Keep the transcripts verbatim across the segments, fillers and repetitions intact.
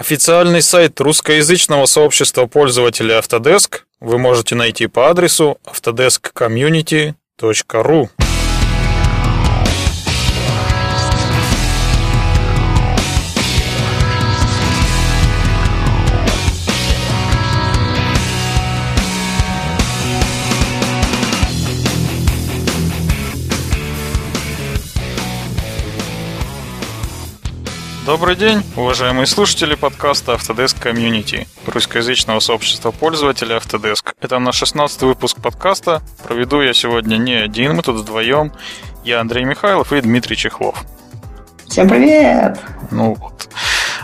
Официальный сайт русскоязычного сообщества пользователей Autodesk вы можете найти по адресу autodesk community точка ru. Добрый день, уважаемые слушатели подкаста Autodesk Community, русскоязычного сообщества пользователей Autodesk. Это наш шестнадцатый выпуск подкаста. Проведу я сегодня не один, мы тут вдвоем. Я Андрей Михайлов и Дмитрий Чехлов. Всем привет! Ну вот.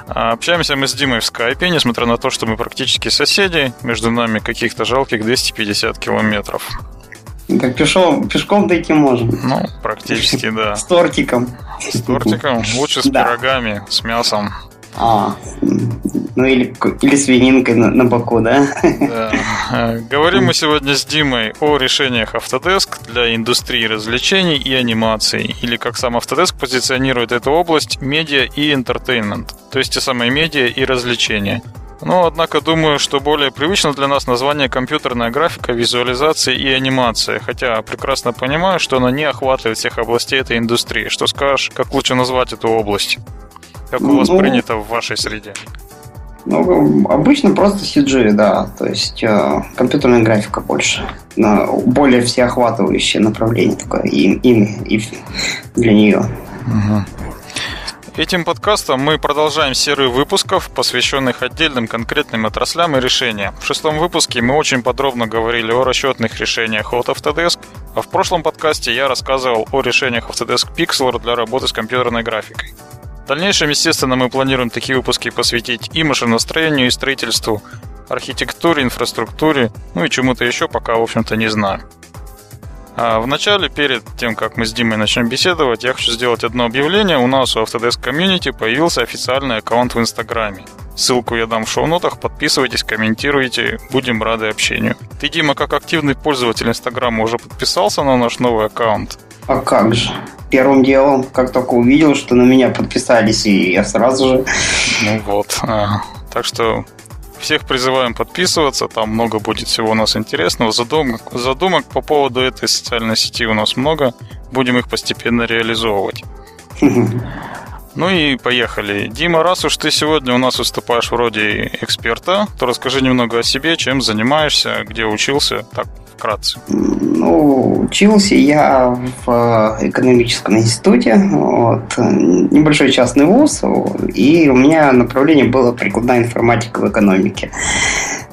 Общаемся мы с Димой в скайпе, несмотря на то, что мы практически соседи. Между нами каких-то жалких двести пятьдесят километров. Так пешком, пешком дойти можно. Ну, практически, да. С тортиком. С тортиком? Лучше с пирогами, с мясом. А, ну или, или свининкой на, на боку, да? Да. Говорим мы сегодня с Димой о решениях Autodesk для индустрии развлечений и анимации, или как сам Autodesk позиционирует эту область, медиа и entertainment, то есть те самые медиа и развлечения. Но, однако, думаю, что более привычно для нас название компьютерная графика, визуализация и анимация, хотя прекрасно понимаю, что она не охватывает всех областей этой индустрии. Что скажешь, как лучше назвать эту область? Как у вас ну, принято в вашей среде? Ну, обычно просто си джи, да, то есть э, компьютерная графика больше, на более всеохватывающее направление такое, и, и, и для нее. Угу. Этим подкастом мы продолжаем серию выпусков, посвященных отдельным конкретным отраслям и решениям. В шестом выпуске мы очень подробно говорили о расчетных решениях от Autodesk, а в прошлом подкасте я рассказывал о решениях Autodesk Pixlr для работы с компьютерной графикой. В дальнейшем, естественно, мы планируем такие выпуски посвятить и машиностроению, и строительству, архитектуре, инфраструктуре, ну и чему-то еще пока, в общем-то, не знаю. А вначале, перед тем, как мы с Димой начнем беседовать, я хочу сделать одно объявление. У нас у Autodesk Community появился официальный аккаунт в Инстаграме. Ссылку я дам в шоу-нотах. Подписывайтесь, комментируйте. Будем рады общению. Ты, Дима, как активный пользователь Инстаграма, уже подписался на наш новый аккаунт? А как же? Первым делом, как только увидел, что на меня подписались, и я сразу же... Ну вот. А, так что... Всех призываем подписываться, там много будет всего у нас интересного. Задумок, задумок по поводу этой социальной сети у нас много. Будем их постепенно реализовывать. Ну и поехали. Дима, раз уж ты сегодня у нас выступаешь в роли эксперта, то расскажи немного о себе, чем занимаешься, где учился, так, вкратце. Ну, учился я в экономическом институте, вот, небольшой частный вуз, и у меня направление было прикладная информатика в экономике.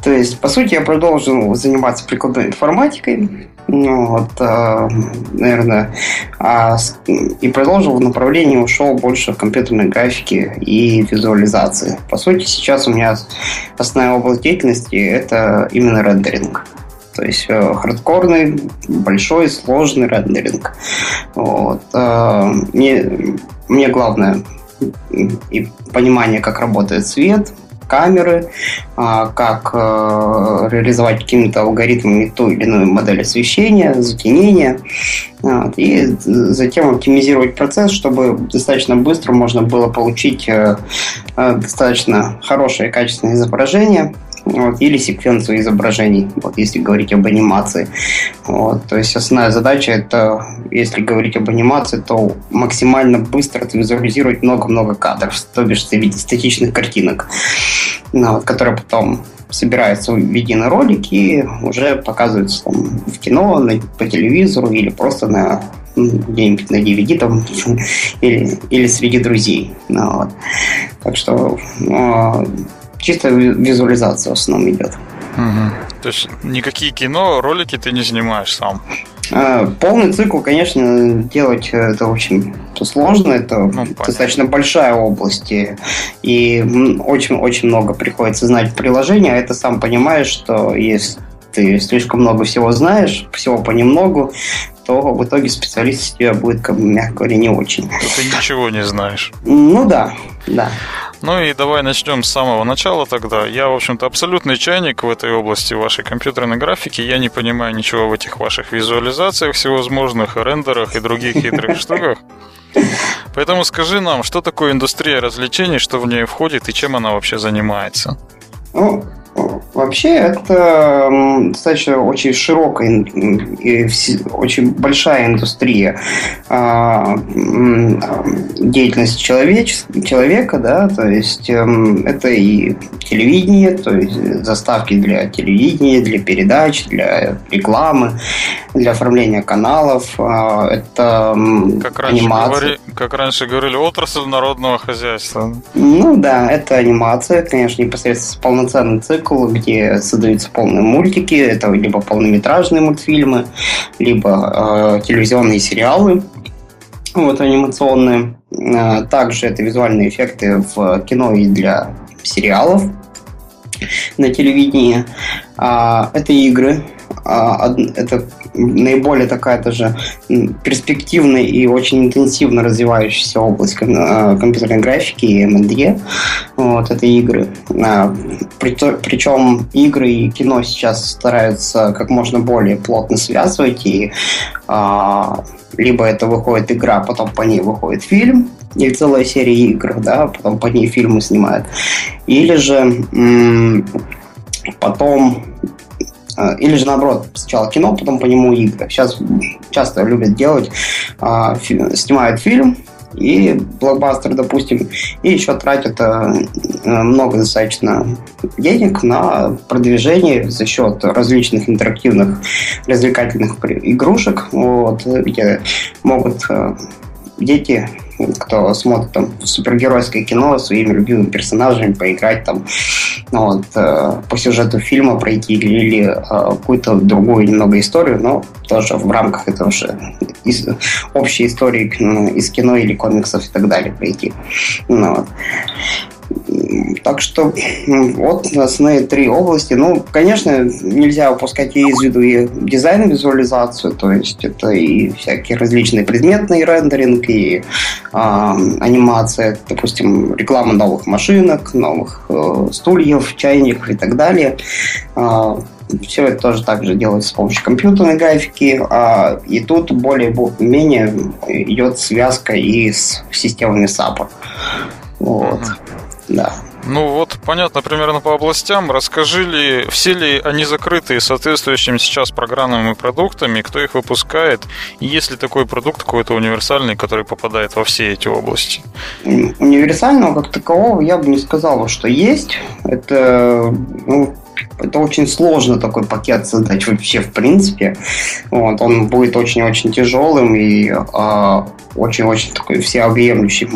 То есть, по сути, я продолжил заниматься прикладной информатикой, вот, наверное, и продолжил в направлении, ушел больше в компьютерной графике и визуализации. По сути, сейчас у меня основная область деятельности – это именно рендеринг. То есть хардкорный, большой, сложный рендеринг. Вот. Мне, мне главное и понимание, как работает свет, камеры, как реализовать какими-то алгоритмами ту или иную модель освещения, затенения. Вот. И затем оптимизировать процесс, чтобы достаточно быстро можно было получить достаточно хорошее и качественное изображение. Вот, или секвенцию изображений, вот, если говорить об анимации. Вот, то есть основная задача это, если говорить об анимации, то максимально быстро визуализировать много-много кадров, то бишь в виде статичных картинок, вот, которые потом собираются в единый ролик и уже показываются там, в кино, на, по телевизору или просто на где-нибудь на ди ви ди там, или, или среди друзей. Вот. Так что... Чисто визуализация в основном идет. Угу. То есть никакие кино, ролики ты не снимаешь сам? Полный цикл, конечно, делать это очень сложно. Это ну, достаточно большая область. И очень-очень много приходится знать приложения. А это сам понимаешь, что если ты слишком много всего знаешь, всего понемногу, то в итоге специалист из тебя будет, мягко говоря, не очень. То ты ничего не знаешь. Ну да, да. Ну и давай начнем с самого начала тогда. Я, в общем-то, абсолютный чайник в этой области вашей компьютерной графики. Я не понимаю ничего в этих ваших визуализациях всевозможных, рендерах и других хитрых штуках. Поэтому скажи нам, что такое индустрия развлечений, что в нее входит и чем она вообще занимается? Ну, вообще это достаточно очень широкая и очень большая индустрия деятельности человека, да, то есть это и телевидение, то есть заставки для телевидения, для передач, для рекламы, для оформления каналов, это как анимация. Говори, как раньше говорили, отрасль народного хозяйства. Ну да, это анимация, конечно, непосредственно полноценный цикл, где создаются полные мультики, это либо полнометражные мультфильмы, либо э, телевизионные сериалы, вот анимационные. Э, также это визуальные эффекты в кино и для сериалов на телевидении. Э, это игры. Это наиболее такая тоже перспективная и очень интенсивно развивающаяся область компьютерной графики и эм энд и. Вот, это игры. Причем игры и кино сейчас стараются как можно более плотно связывать. И либо это выходит игра, потом по ней выходит фильм, или целая серия игр, да, потом по ней фильмы снимают. Или же потом... Или же наоборот, сначала кино, потом по нему игры. Сейчас часто любят делать, снимают фильм и блокбастер, допустим, и еще тратят много достаточно денег на продвижение за счет различных интерактивных развлекательных игрушек, вот, где могут дети, кто смотрит там супергеройское кино, своими любимыми персонажами поиграть там, вот, по сюжету фильма пройти или, или какую-то другую немного историю, но тоже в рамках этого же из, общей истории из кино или комиксов и так далее пройти. Вот. Так что вот основные три области. Ну, конечно, нельзя упускать из виду и дизайн, и визуализацию, то есть это и всякие различные предметные рендеринг, и э, анимация, допустим, реклама новых машинок, новых э, стульев, чайников и так далее. Э, все это тоже также делается с помощью компьютерной графики, э, и тут более-менее идет связка и с системами сапа. Вот. Да. Ну вот, понятно, примерно по областям. Расскажи ли, все ли они закрыты соответствующими сейчас программами и продуктами, кто их выпускает, и есть ли такой продукт какой-то универсальный, который попадает во все эти области? Универсального как такового я бы не сказал, что есть. Это... Ну, это очень сложно такой пакет создать вообще в принципе. Вот, он будет очень-очень тяжелым и э, очень-очень такой всеобъемлющий.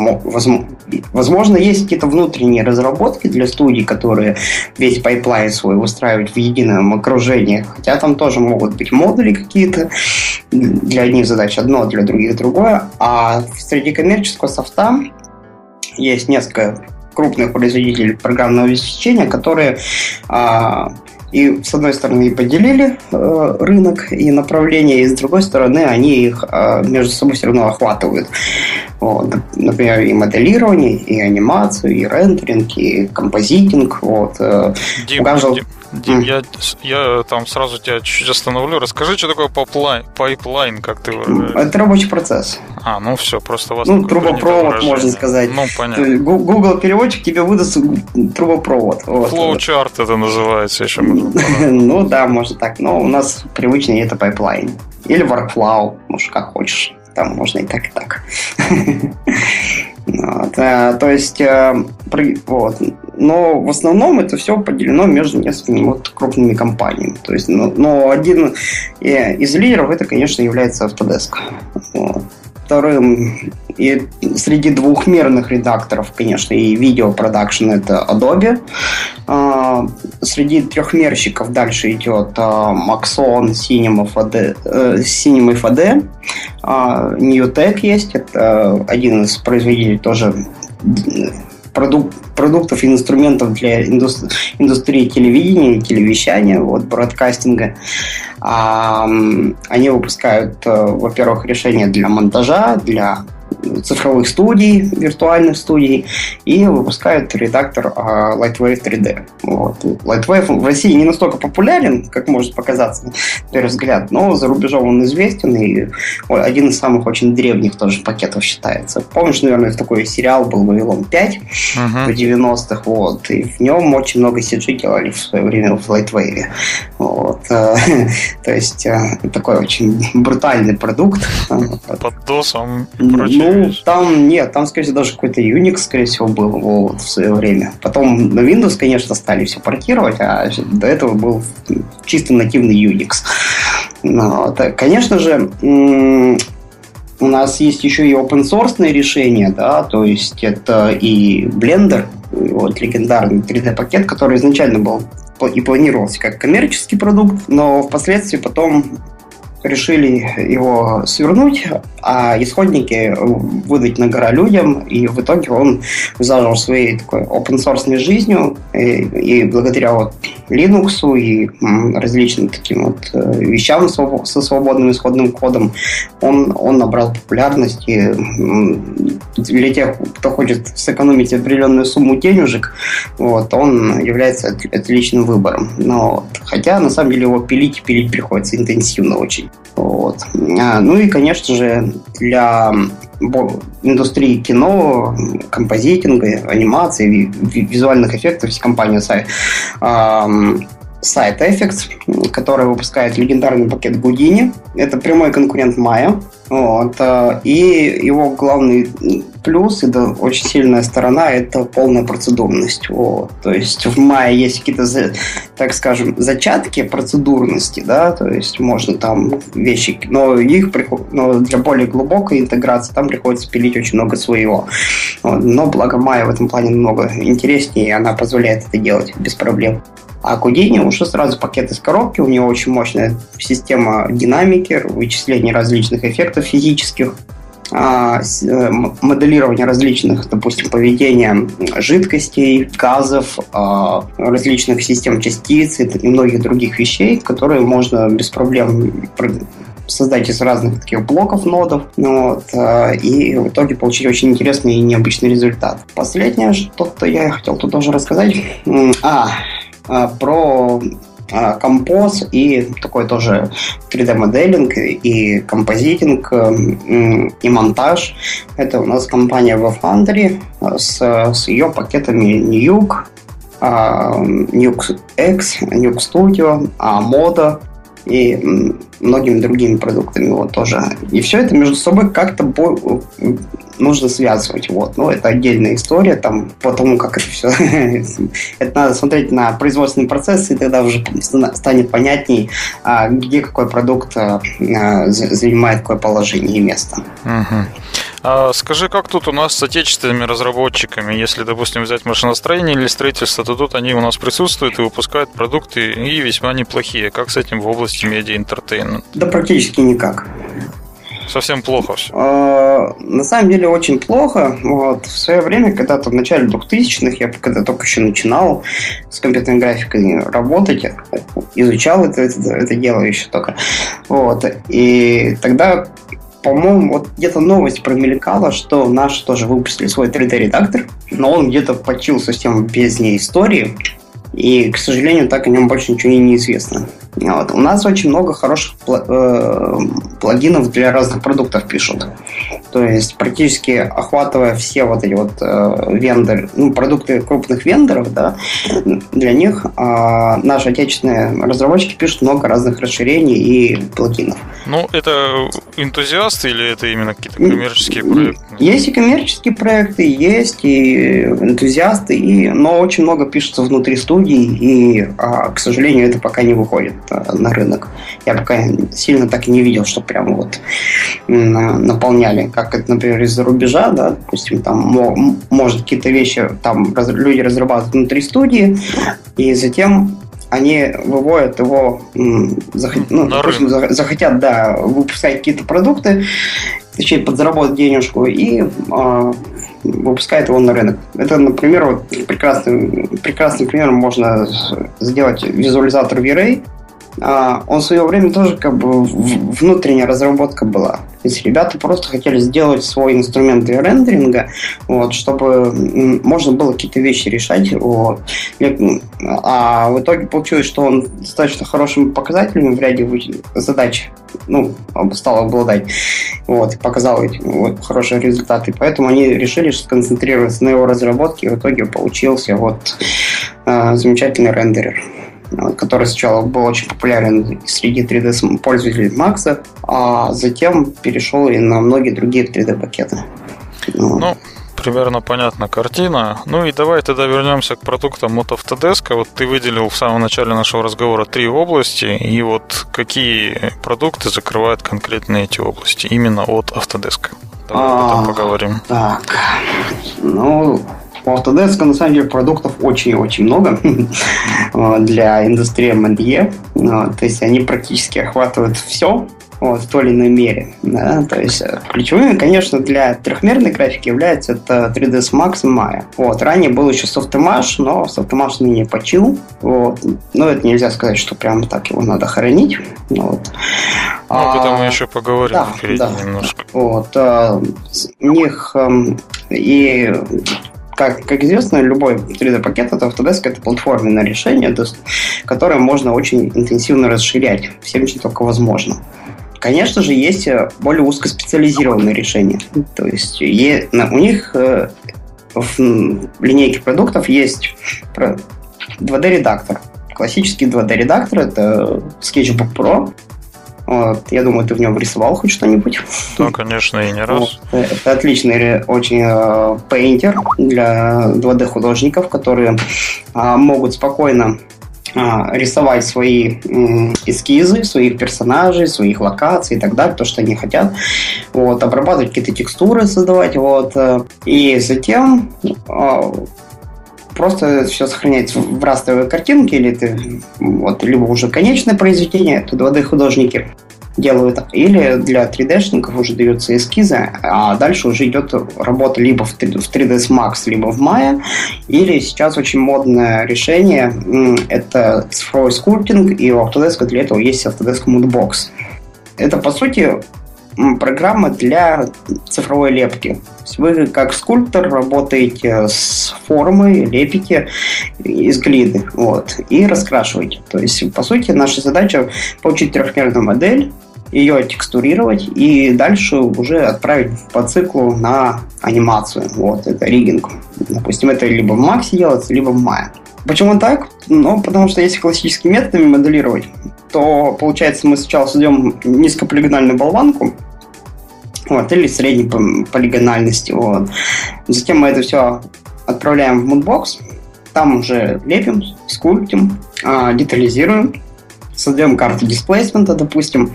Возможно, есть какие-то внутренние разработки для студий, которые весь пайплайн свой выстраивают в едином окружении. Хотя там тоже могут быть модули какие-то. Для одних задач одно, для других другое. А среди коммерческого софта есть несколько крупных производителей программного обеспечения, которые а, и с одной стороны поделили а, рынок и направление, и с другой стороны они их а, между собой все равно охватывают. Вот. Например, и моделирование, и анимацию, и рендеринг, и композитинг. Вот. Дим, Угажил... Дим, Дим mm. я, я там сразу тебя чуть-чуть остановлю. Расскажи, что такое пайплайн, пайплайн, как ты выражаешь? Это рабочий процесс. А, ну все, просто у вас... Ну, трубопровод, можно сказать. Ну, понятно. Google переводчик тебе выдаст трубопровод. Flowchart вот. Это называется еще. Ну да, можно так. Но у нас привычный это пайплайн. Или workflow, может, как хочешь. Там можно и так, и так. Вот, э, то есть, э, при, вот, но в основном это все поделено между несколькими вот крупными компаниями. То есть, но, но один э, из лидеров это, конечно, является Autodesk. Вот. Вторым и среди двухмерных редакторов, конечно, и видеопродакшн это Adobe. Э, среди трехмерщиков дальше идет э, Maxon, Cinema четыре дэ, э, NewTek есть, это один из производителей тоже продук- продуктов и инструментов для инду- индустрии телевидения и телевещания, вот, бродкастинга. Они выпускают, во-первых, решения для монтажа, для цифровых студий, виртуальных студий, и выпускают редактор Lightwave три дэ. Вот. Lightwave в России не настолько популярен, как может показаться на первый взгляд, но за рубежом он известен, и один из самых очень древних тоже пакетов считается. Помнишь, наверное, такой сериал был «Вавилон пять» uh-huh. в девяностых, вот, и в нем очень много си джи делали в свое время в Lightwave. Вот. То есть такой очень брутальный продукт. Под досом и прочее. Ну, там, нет, там, скорее всего, даже какой-то Unix, скорее всего, был вот, в свое время. Потом на Windows, конечно, стали все портировать, а до этого был чисто нативный Unix. Но, так, конечно же, м- у нас есть еще и open-source решения, да, то есть это и Blender, и вот легендарный три дэ-пакет, который изначально был и планировался как коммерческий продукт, но впоследствии потом решили его свернуть, а исходники выдать на гора людям, и в итоге он зажил своей такой open-source жизнью, и, и благодаря вот Linux и различным таким вот вещам со свободным исходным кодом он, он набрал популярность, и для тех, кто хочет сэкономить определенную сумму денежек, вот, он является отличным выбором. Но, хотя, на самом деле, его пилить и пилить приходится интенсивно очень. Вот. Ну и, конечно же, для индустрии кино, композитинга, анимации, визуальных эффектов есть компания SideFX, которая выпускает легендарный пакет Houdini. Это прямой конкурент Maya. Вот. И его главный плюс, и да, очень сильная сторона, это полная процедурность. Вот. То есть в Maya есть какие-то, так скажем, зачатки процедурности, да, то есть можно там вещи, но их но для более глубокой интеграции там приходится пилить очень много своего. Вот. Но благо Maya в этом плане намного интереснее, и она позволяет это делать без проблем. А Houdini уже сразу пакет из коробки, у него очень мощная система динамики, вычисления различных эффектов физических, моделирование различных, допустим, поведения жидкостей, газов, различных систем частиц и многих других вещей, которые можно без проблем создать из разных таких блоков нодов, вот, и в итоге получить очень интересный и необычный результат. Последнее, что-то я хотел тут тоже рассказать. А... про композ и такой тоже три дэ-моделинг и композитинг и монтаж. Это у нас компания The Foundry с, с ее пакетами Nuke, Nuke X, Nuke Studio, Moda и многими другими продуктами вот тоже. И все это между собой как-то бо- нужно связывать. Вот. Но это отдельная история, там, по тому, как это все. Это надо смотреть на производственный процесс, и тогда уже станет понятней, где какой продукт занимает какое положение и место. Скажи, как тут у нас с отечественными разработчиками? Если, допустим, взять машиностроение или строительство, то тут они у нас присутствуют и выпускают продукты, и весьма неплохие. Как с этим в области медиа-интертеймента? Да практически никак. Совсем плохо все. На самом деле очень плохо. Вот. В свое время, когда-то в начале двухтысячных, я когда только еще начинал с компьютерной графикой работать, изучал это, это, это дело еще только. Вот. И тогда, по-моему, вот где-то новость промелькала, что наши тоже выпустили свой три дэ-редактор, но он где-то почил совсем без ней истории, и, к сожалению, так о нем больше ничего и не известно. Вот. У нас очень много хороших плагинов для разных продуктов пишут. То есть практически охватывая все вот эти вот вендоры, ну, продукты крупных вендоров, да, для них наши отечественные разработчики пишут много разных расширений и плагинов. Ну, это энтузиасты или это именно какие-то коммерческие проекты? Есть и коммерческие проекты, есть и энтузиасты, и, но очень много пишется внутри студий, и, к сожалению, это пока не выходит на рынок. Я пока сильно так и не видел, что прям вот наполняли, как это, например, из-за рубежа, да, допустим, там, может, какие-то вещи там люди разрабатывают внутри студии, и затем они выводят его, ну, допустим, захотят, да, выпускать какие-то продукты, точнее, подзаработать денежку, и э, выпускает его на рынок. Это, например, вот прекрасным, прекрасным примером можно сделать визуализатор V-Ray, он в свое время тоже как бы внутренняя разработка была. То есть ребята просто хотели сделать свой инструмент для рендеринга, вот, чтобы можно было какие-то вещи решать. Вот. А в итоге получилось, что он достаточно хорошим показателем в ряде задач ну, стал обладать. Вот, показал эти вот, хорошие результаты. Поэтому они решили сконцентрироваться на его разработке, и в итоге получился вот, замечательный рендерер, который сначала был очень популярен среди три дэ пользователей Макса, а затем перешел и на многие другие три дэ-пакеты. Ну, ну, примерно понятна картина. Ну и давай тогда вернемся к продуктам от Autodesk. Вот ты выделил в самом начале нашего разговора три области, и вот какие продукты закрывают конкретно эти области именно от Autodesk. Давай а, об этом поговорим. Так, ну... У Autodesk, на самом деле, продуктов очень-очень много для индустрии эм энд и. То есть они практически охватывают все вот, в той или иной мере. Да? То есть ключевыми, конечно, для трехмерной графики является это три дэ Max и Maya. Вот. Ранее был еще Softimage, но Softimage ныне почил. Вот. Но это нельзя сказать, что прямо так его надо хоронить. Вот. Ну, об этом мы еще поговорим да, впереди да. немножко. Вот. У них и... Как, как известно, любой три дэ-пакет от Autodesk – это платформенное решение, которое можно очень интенсивно расширять всем, чем только возможно. Конечно же, есть более узкоспециализированные решения. То есть е, на, у них э, в линейке продуктов есть два дэ-редактор. Классический два дэ-редактор – это Sketchbook Pro. Вот, я думаю, ты в нем рисовал хоть что-нибудь. Ну, конечно, и не раз. Вот, это отличный очень пейнтер для два дэ-художников, которые а, могут спокойно а, рисовать свои м, эскизы, своих персонажей, своих локаций и так далее, то, что они хотят. Вот, обрабатывать какие-то текстуры, создавать. Вот, и затем... А, просто все сохраняется в растровой картинке, или это вот, либо уже конечное произведение, это два дэ-художники делают, или для три дэ-шников уже даются эскизы, а дальше уже идет работа либо в три дэ Max, либо в Maya, или сейчас очень модное решение – это цифровой скульптинг, и у Autodesk для этого есть Autodesk Mudbox. Это, по сути, программа для цифровой лепки. Вы как скульптор работаете с формой, лепите из глины вот, и раскрашиваете. То есть, по сути, наша задача получить трехмерную модель, ее текстурировать и дальше уже отправить по циклу на анимацию. Вот, это риггинг. Допустим, это либо в Максе делается, либо в Maya. Почему так? Ну, потому что если классическими методами моделировать, то, получается, мы сначала создаем низкополигональную болванку, вот, или средней полигональности. Вот. Затем мы это все отправляем в Moodbox, там уже лепим, скульптим, детализируем, создаем карту дисплейсмента, допустим.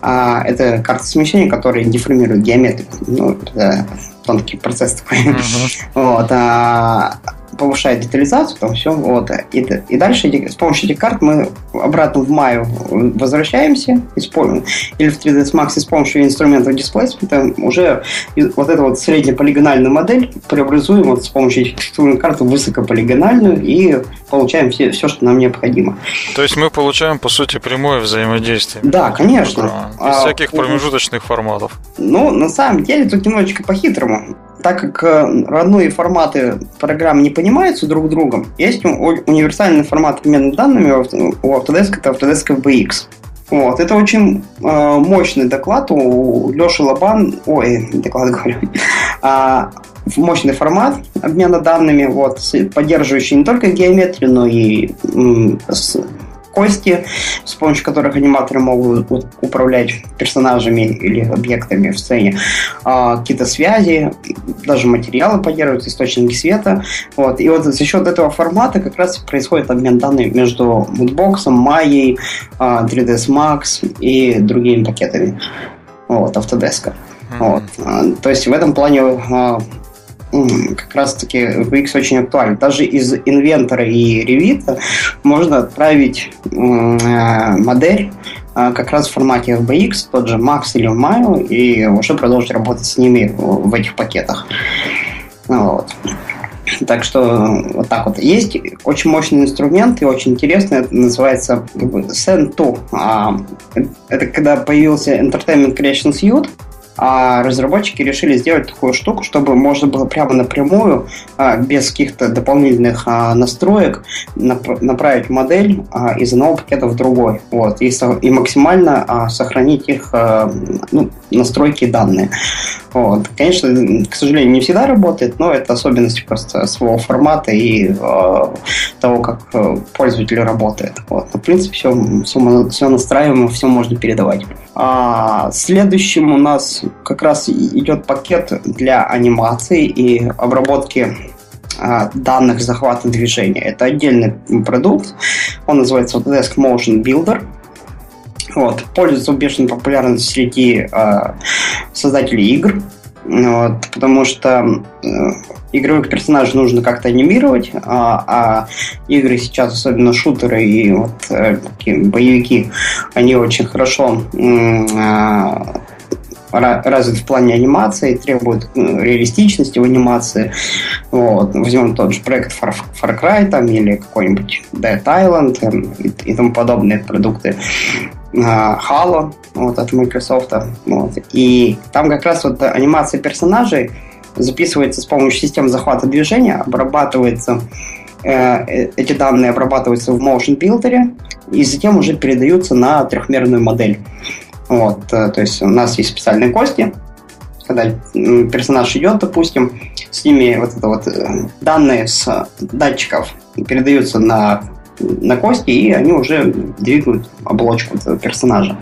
Это карта смещения, которая деформирует геометрию. Ну, это тонкий процесс такой. Uh-huh. Вот, а... повышает детализацию, там все, вот. И, и дальше с помощью этих карт мы обратно в Maya возвращаемся, используем, или в три дэ Max с помощью инструментов дисплейсмента уже вот эту вот среднеполигональную модель преобразуем вот с помощью текстурной карты в высокополигональную и получаем все, все, что нам необходимо. То есть мы получаем, по сути, прямое взаимодействие. Да, конечно. Без всяких промежуточных форматов. Ну, на самом деле, тут немножечко по-хитрому. Так как родные форматы программ не понимаются друг другом, есть универсальный формат обмена данными у Autodesk, это Autodesk эф би экс. Вот. Это очень э, мощный доклад у Леши Лобанова. Ой, доклад говорю. Мощный формат обмена данными, вот, поддерживающий не только геометрию, но и м- с... кости, с помощью которых аниматоры могут управлять персонажами или объектами в сцене, а, какие-то связи, даже материалы поддерживают, источники света. Вот. И вот за счет этого формата как раз происходит обмен данными между Moodbox'ом, Maya, три дэ Max и другими пакетами вот, Autodesk. Mm-hmm. Вот. А, то есть в этом плане а, как раз-таки ви экс очень актуален. Даже из Inventor и Revit можно отправить модель как раз в формате эф би экс, тот же Max или Maya, и уже продолжить работать с ними в этих пакетах. Вот. Так что вот так вот. Есть очень мощный инструмент и очень интересный. Это называется как бы Scene два. Это когда появился Entertainment Creation Suite, а разработчики решили сделать такую штуку, чтобы можно было прямо напрямую, без каких-то дополнительных настроек, направить модель из одного пакета в другой. Вот. И максимально сохранить их, ну, настройки и данные. Вот. Конечно, к сожалению, не всегда работает, но это особенность просто своего формата и того, как пользователь работает. Вот. В принципе, все, все, все настраиваемо, все можно передавать. А следующим у нас как раз идет пакет для анимации и обработки а, данных захвата движения. Это отдельный продукт. Он называется Autodesk Motion Builder. Вот. Пользуется бешеной популярностью среди а, создателей игр. Вот, потому что э, игровых персонажей нужно как-то анимировать, а, а игры сейчас, особенно шутеры и вот, э, такие боевики, они очень хорошо э, развиты в плане анимации, требуют реалистичности в анимации. Вот. Возьмем тот же проект Far, Far Cry там, или какой-нибудь Dead Island там, и, и тому подобные продукты. Halo вот, от Microsoft. Вот. И там как раз вот анимация персонажей записывается с помощью систем захвата движения, обрабатывается, э, эти данные обрабатываются в Motion Builder и затем уже передаются на трехмерную модель. Вот, то есть у нас есть специальные кости, когда персонаж идет, допустим, с ними вот это вот данные с датчиков передаются на, на кости, и они уже двигают оболочку этого персонажа.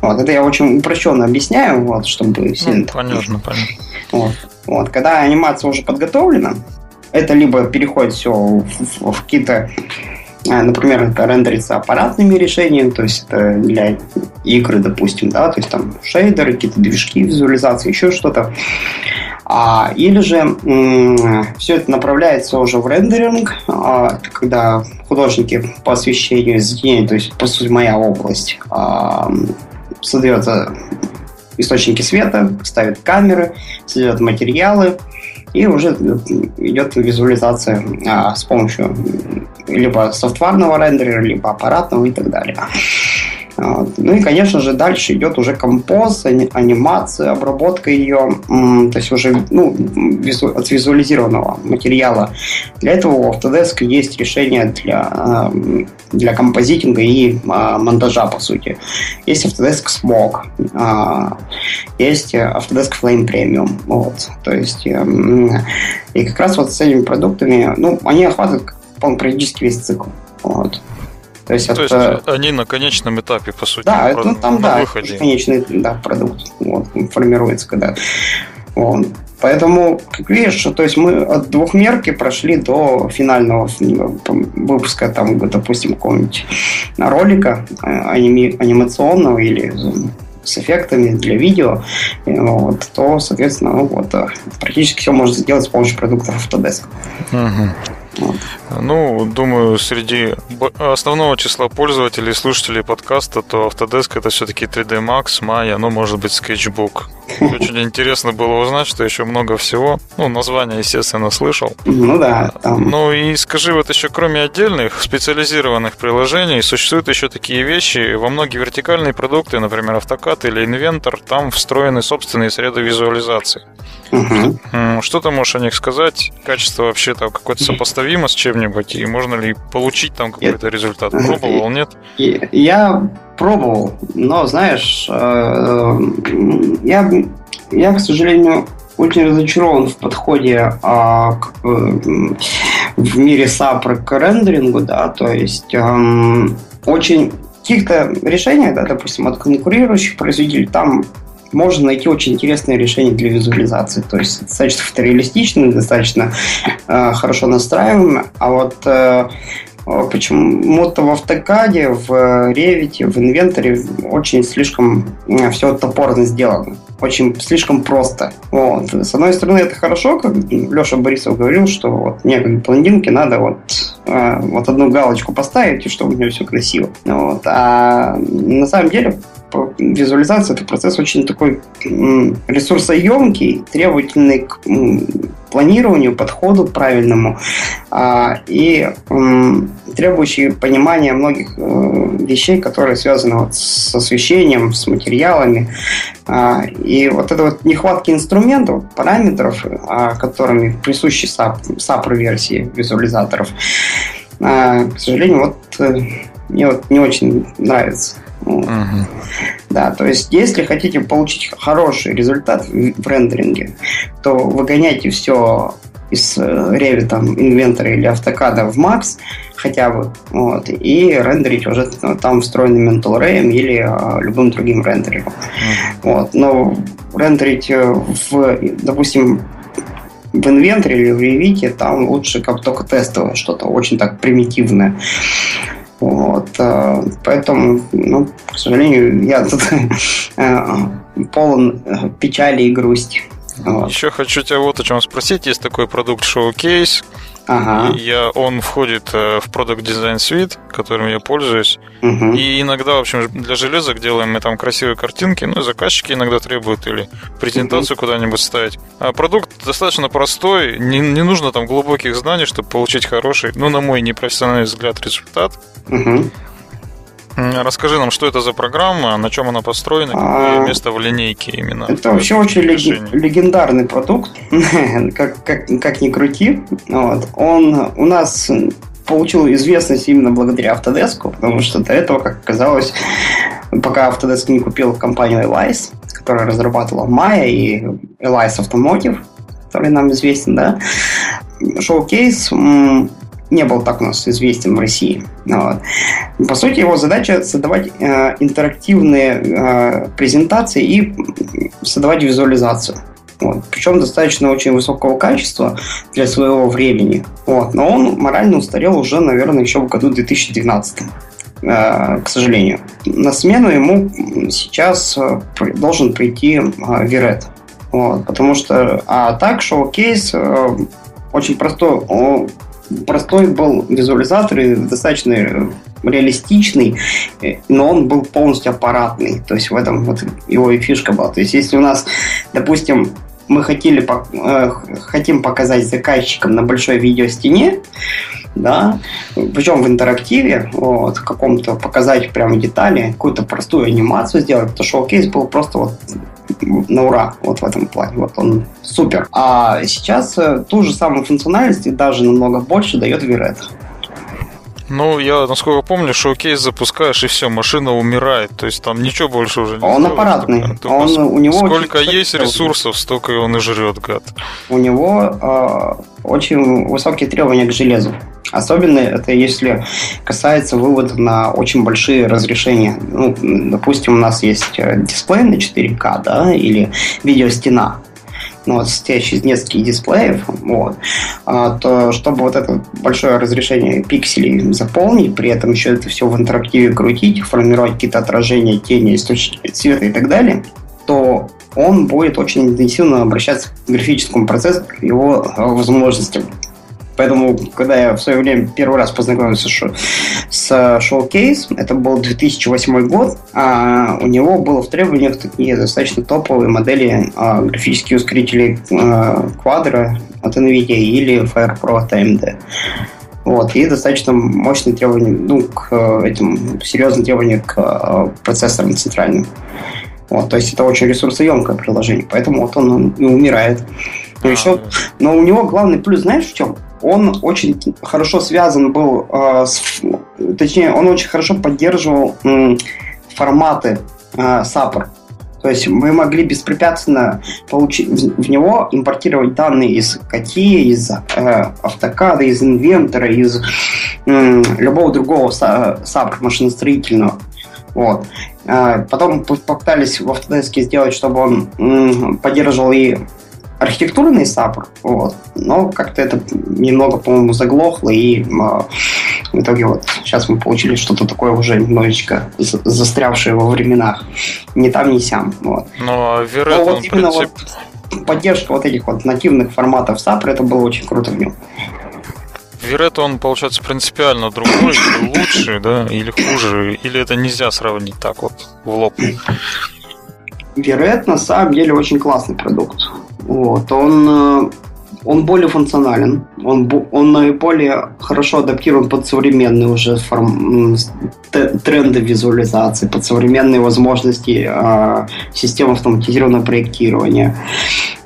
Вот, это я очень упрощенно объясняю, вот, чтобы сильно... Ну, понятно, понятно. Вот, вот, когда анимация уже подготовлена, это либо переходит все в, в, в какие-то... Например, это рендерится аппаратными решениями, то есть это для игры, допустим, да, то есть там шейдеры, какие-то движки, визуализации, еще что-то. А, или же м- все это направляется уже в рендеринг, а, когда художники по освещению, изменения, то есть, по сути, моя область, а, создается источники света, ставят камеры, создают материалы, и уже идет визуализация а, с помощью либо софтварного рендера, либо аппаратного и так далее. Вот. Ну и, конечно же, дальше идет уже композ, анимация, обработка ее, то есть уже ну, визу, от визуализированного материала. Для этого у Autodesk есть решение для, для композитинга и монтажа, по сути. Есть Autodesk Smog, есть Autodesk Flame Premium. Вот. То есть, и как раз вот с этими продуктами, ну, они охватывают практически весь цикл. Вот. То есть, То это... есть они на конечном этапе, по сути, да, это, ну, там, на да, выходе. Конечный да, продукт вот, формируется, когда. Вот. Поэтому, как видишь, то есть мы от двухмерки прошли до финального выпуска, там, допустим, какого-нибудь ролика аними... анимационного или с эффектами для видео, вот, то, соответственно, ну, вот, практически все можно сделать с помощью продуктов Autodesk. Угу. Вот. Ну, думаю, среди основного числа пользователей и слушателей подкаста, то Autodesk это все-таки три дэ Max, Maya, ну, может быть, Sketchbook. Очень интересно было узнать, что еще много всего. Ну, название, естественно, слышал. Ну, да. Там... Ну, и скажи, вот еще кроме отдельных специализированных приложений, существуют еще такие вещи. Во многие вертикальные продукты, например, AutoCAD или Inventor, там встроены собственные среды визуализации. Угу. Что ты можешь о них сказать? Качество вообще-то какое-то сопоставимое с чем-нибудь, и можно ли получить там какой-то результат? Пробовал, нет? Я пробовал, но, знаешь, я, я, к сожалению, очень разочарован в подходе а, к, в мире эс эй пи к рендерингу, да, то есть а, очень каких-то решений, да, допустим, от конкурирующих производителей, там можно найти очень интересные решения для визуализации. То есть достаточно фотореалистично, достаточно э, хорошо настраиваемо. А вот э, почему-то в AutoCAD, в Revit, в Inventor очень слишком э, все топорно сделано. Очень слишком просто. Вот. С одной стороны, это хорошо, как Леша Борисов говорил, что вот мне как блондинке надо вот, э, вот одну галочку поставить, и чтобы у меня все красиво. Вот. А на самом деле визуализация — это процесс очень такой ресурсоемкий, требовательный к планированию, подходу правильному и требующий понимания многих вещей, которые связаны вот с освещением, с материалами. И вот эта вот нехватка инструментов, параметров, которыми присущи сап-версии визуализаторов, к сожалению, вот мне вот не очень нравится. Uh-huh. Да, то есть, если хотите получить хороший результат в рендеринге, то выгоняйте все из Revit, там, Inventor или AutoCAD в Max хотя бы, вот, и рендерить уже там встроенным Mental Ray или а, любым другим рендерером. Uh-huh. Вот, но рендерить в, допустим, в Inventor или в Revit, там лучше как только тестовое что-то, очень так примитивное. Вот, поэтому, ну, к сожалению, я тут полон печали и грусти. Вот. Еще хочу тебя вот о чем спросить. Есть такой продукт Showcase. Ага. Я, он входит в Product Design Suite, которым я пользуюсь. Угу. И иногда, в общем, для железок делаем мы там красивые картинки, ну и заказчики иногда требуют или презентацию угу. куда-нибудь ставить. А продукт достаточно простой, не, не нужно там глубоких знаний, чтобы получить хороший, ну, на мой непрофессиональный взгляд, результат. Угу. Расскажи нам, что это за программа, на чем она построена, какое а, место в линейке именно. Это вообще очень лег, легендарный продукт, как, как, как ни крути. Вот. Он у нас получил известность именно благодаря Autodesk, потому что до этого, как оказалось, пока Autodesk не купил компанию Elias, которая разрабатывала Maya и Elias Automotive, который нам известен, да, Showcase не был так у нас известен в России. Вот. По сути, его задача — создавать э, интерактивные э, презентации и создавать визуализацию. Вот. Причем достаточно очень высокого качества для своего времени. Вот. Но он морально устарел уже, наверное, еще в году две тысячи двенадцатом, э, к сожалению. На смену ему сейчас должен прийти э, ви ред. Вот. Потому что, а так, Showcase э, очень простой... Э, Простой был визуализатор и достаточно реалистичный, но он был полностью аппаратный. То есть в этом вот его и фишка была. То есть если у нас, допустим, мы хотели, э, хотим показать заказчикам на большой видеостене, да, причем в интерактиве, вот, каком-то показать прямо детали, какую-то простую анимацию сделать, то Showcase был просто вот на ура, вот в этом плане. Вот он супер. А сейчас ту же самую функциональность и даже намного больше дает ви ред. Ну, я, насколько помню, Showcase запускаешь, и все, машина умирает. То есть там ничего больше уже не делается. Он аппаратный. Он, у него сколько есть ресурсов, столько и он и жрет, гад. У него э, очень высокие требования к железу. Особенно это если касается вывода на очень большие разрешения. Ну, допустим, у нас есть дисплей на четыре ка, да, или видеостена, ну, вот, состоящий из нескольких дисплеев, вот, а, то чтобы вот это большое разрешение пикселей заполнить, при этом еще это все в интерактиве крутить, формировать какие-то отражения, тени, источники цвета и так далее, то он будет очень интенсивно обращаться к графическому процессу, к его возможностям. Поэтому, когда я в свое время первый раз познакомился с Showcase, это был две тысячи восьмой год, а у него было в требованиях такие достаточно топовые модели а, графических ускорителей а, Quadro от NVIDIA или FirePro от эй эм ди. Вот, и достаточно мощные требования, ну, к этим, серьезные требования к а, процессорам центральным. Вот, то есть это очень ресурсоемкое приложение, поэтому вот он, он и умирает. Но, еще, но у него главный плюс, знаешь, в чем? Он очень хорошо связан был, э, с, точнее, он очень хорошо поддерживал э, форматы э, саппорт. То есть мы могли беспрепятственно получить в него импортировать данные из кей ти, из AutoCAD, э, из Inventor, из э, любого другого саппорт машиностроительного. Вот. Потом попытались в Autodesk сделать, чтобы он м, поддерживал и архитектурный саппорт, вот, но как-то это немного, по-моему, заглохло, и а, в итоге вот сейчас мы получили что-то такое уже немножечко застрявшее во временах. Ни там, ни сям. Вот. Но, вероятно, но вот именно принцип... вот поддержка вот этих вот нативных форматов саппорта, это было очень круто в нем. ви ред, он, получается, принципиально другой, или лучше, да, или хуже, или это нельзя сравнить так вот в лоб? ви ред на самом деле очень классный продукт. Вот. Он, он более функционален, он, он наиболее хорошо адаптирован под современные уже форм, тренды визуализации, под современные возможности э, систем автоматизированного проектирования.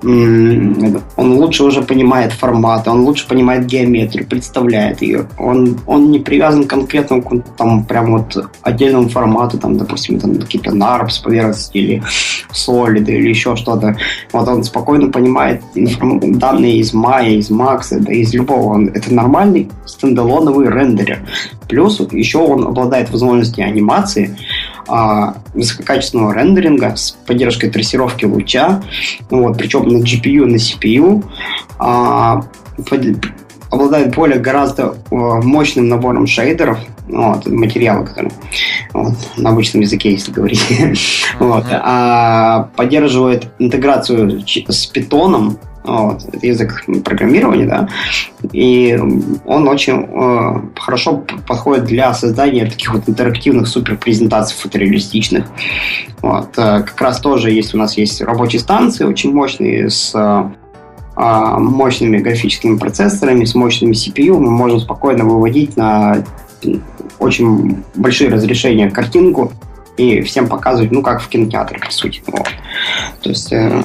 Он лучше уже понимает форматы, он лучше понимает геометрию, представляет ее. Он, он не привязан к конкретному там, прям вот отдельному формату, там, допустим, там, какие-то нарпс поверхности или солиды или еще что-то. Вот он спокойно понимает информ... данные из Maya, из Maxon, да, из любого. Он... Это нормальный стендалоновый рендерер. Плюс еще он обладает возможностью анимации, высококачественного рендеринга с поддержкой трассировки луча, вот, причем на джи пи ю, на си пи ю, а, под, обладает более гораздо мощным набором шейдеров, вот, материала, который вот, на обычном языке, если говорить, mm-hmm. вот, а, поддерживает интеграцию с питоном, вот, это язык программирования, да, и он очень э, хорошо подходит для создания таких вот интерактивных суперпрезентаций фотореалистичных. Вот. Как раз тоже есть у нас есть рабочие станции, очень мощные, с э, мощными графическими процессорами, с мощными си пи ю, мы можем спокойно выводить на очень большие разрешения картинку и всем показывать, ну, как в кинотеатре, по сути. Вот. То есть, э,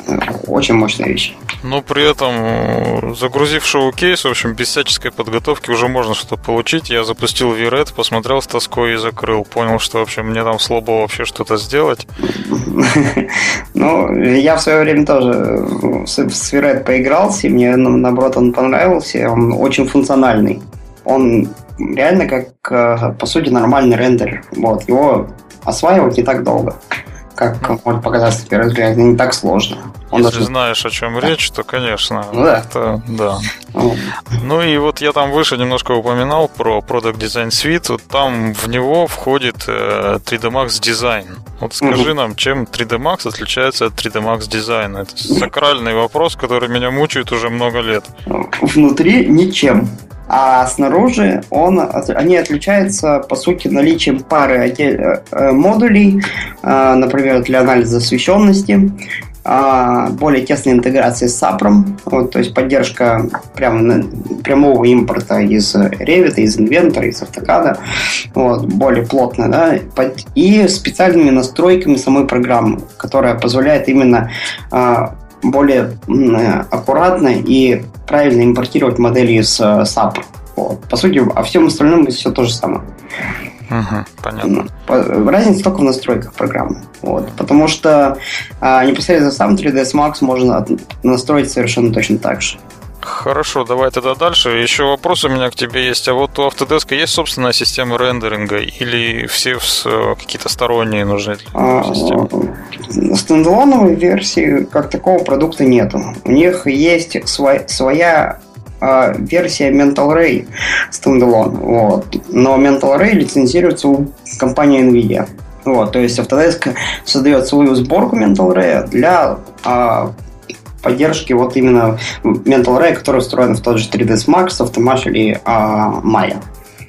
очень мощная вещь. Но при этом, загрузив шоу-кейс, в общем, без всяческой подготовки уже можно что-то получить. Я запустил ви ред, посмотрел с тоской и закрыл. Понял, что, в общем, мне там слабо вообще что-то сделать. Ну, я в свое время тоже с ви ред поигрался, мне, наоборот, он понравился. Он очень функциональный. Он реально как, по сути, нормальный рендер. Вот, его осваивать не так долго, как mm-hmm. может показаться с первого взгляда, не так сложно. Он Если даже... знаешь, о чем да. речь, то, конечно. Ну, да. Это, да. Mm-hmm. Ну и вот я там выше немножко упоминал про Product Design Suite. Вот там в него входит три дэ Max Design. Вот скажи mm-hmm. нам, чем три дэ Max отличается от три дэ Max Design? Это сакральный вопрос, который меня мучает уже много лет. Внутри ничем. А снаружи он, они отличаются, по сути, наличием пары модулей, например, для анализа освещенности, более тесной интеграции с сап-ром, вот, то есть поддержка прямо, прямого импорта из Revit, из Inventor, из AutoCAD, вот, более плотно, да, и специальными настройками самой программы, которая позволяет именно более аккуратно и правильно импортировать модели из сап. Вот. По сути, о всем остальном все то же самое. Угу, понятно. Разница только в настройках программы. Вот. Потому что а, непосредственно сам три дэ Max можно настроить совершенно точно так же. Хорошо, давай тогда дальше. Еще вопрос у меня к тебе есть. А вот у Autodesk есть собственная система рендеринга или все какие-то сторонние нужны системы? Стендалоновой версии как такого продукта нету. У них есть своя, своя э, версия Mental Ray стендалон. Вот. Но Mental Ray лицензируется у компании NVIDIA. Вот. То есть Autodesk создает свою сборку Mental Ray для э, поддержки вот именно Mental Ray, который встроен в тот же три дэ Max, Softimage или а, Maya.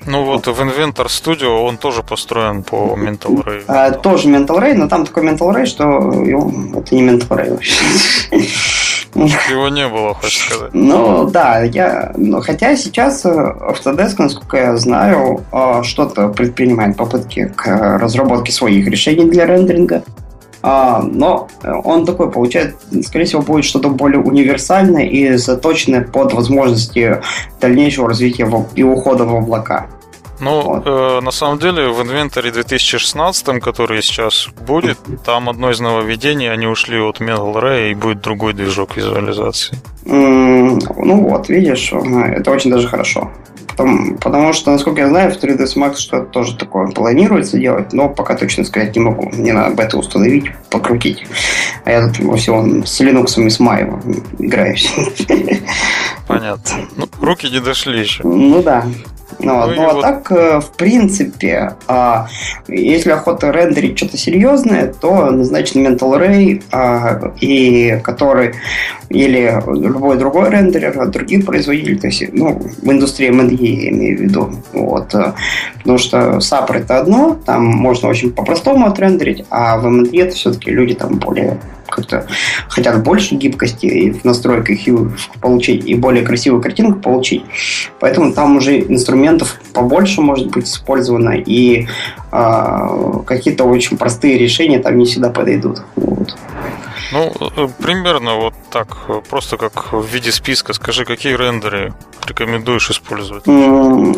Ну вот в Inventor Studio он тоже построен по Mental Ray. А, тоже Mental Ray, но там такой Mental Ray, что это не Mental Ray вообще. Его не было, хочешь сказать. Ну да, я, хотя сейчас Autodesk, насколько я знаю, что-то предпринимает попытки к разработке своих решений для рендеринга. Но он такой получает, скорее всего, будет что-то более универсальное и заточенное под возможности дальнейшего развития и ухода в облака. Ну, вот. э, на самом деле, в инвентаре две тысячи шестнадцатом, который сейчас будет, там одно из нововведений, они ушли от Mental Ray, и будет другой движок визуализации. Mm, ну вот, видишь, это очень даже хорошо. Потому, потому что, насколько я знаю, в три дэ Max что-то тоже такое планируется делать, но пока точно сказать не могу. Мне надо бета установить, покрутить. А я тут во всем с Linux и с Maya играюсь. Понятно. Ну, руки не дошли еще. Ну да. Ну, ну, ну а вот. Так, в принципе, если охота рендерить что-то серьезное, то назначен Mental Ray, и который или любой другой рендерер от других производителей, то есть, ну, в индустрии эм энд и, я имею в виду. Вот, потому что сап это одно, там можно очень по-простому отрендерить, а в эм энд и это все-таки люди там более как-то хотят больше гибкости в настройках и получить, и более красивую картинку получить. Поэтому там уже инструментов побольше может быть использовано, и э, какие-то очень простые решения там не всегда подойдут. Вот. Ну, примерно вот так, просто как в виде списка. Скажи, какие рендеры рекомендуешь использовать? Ну,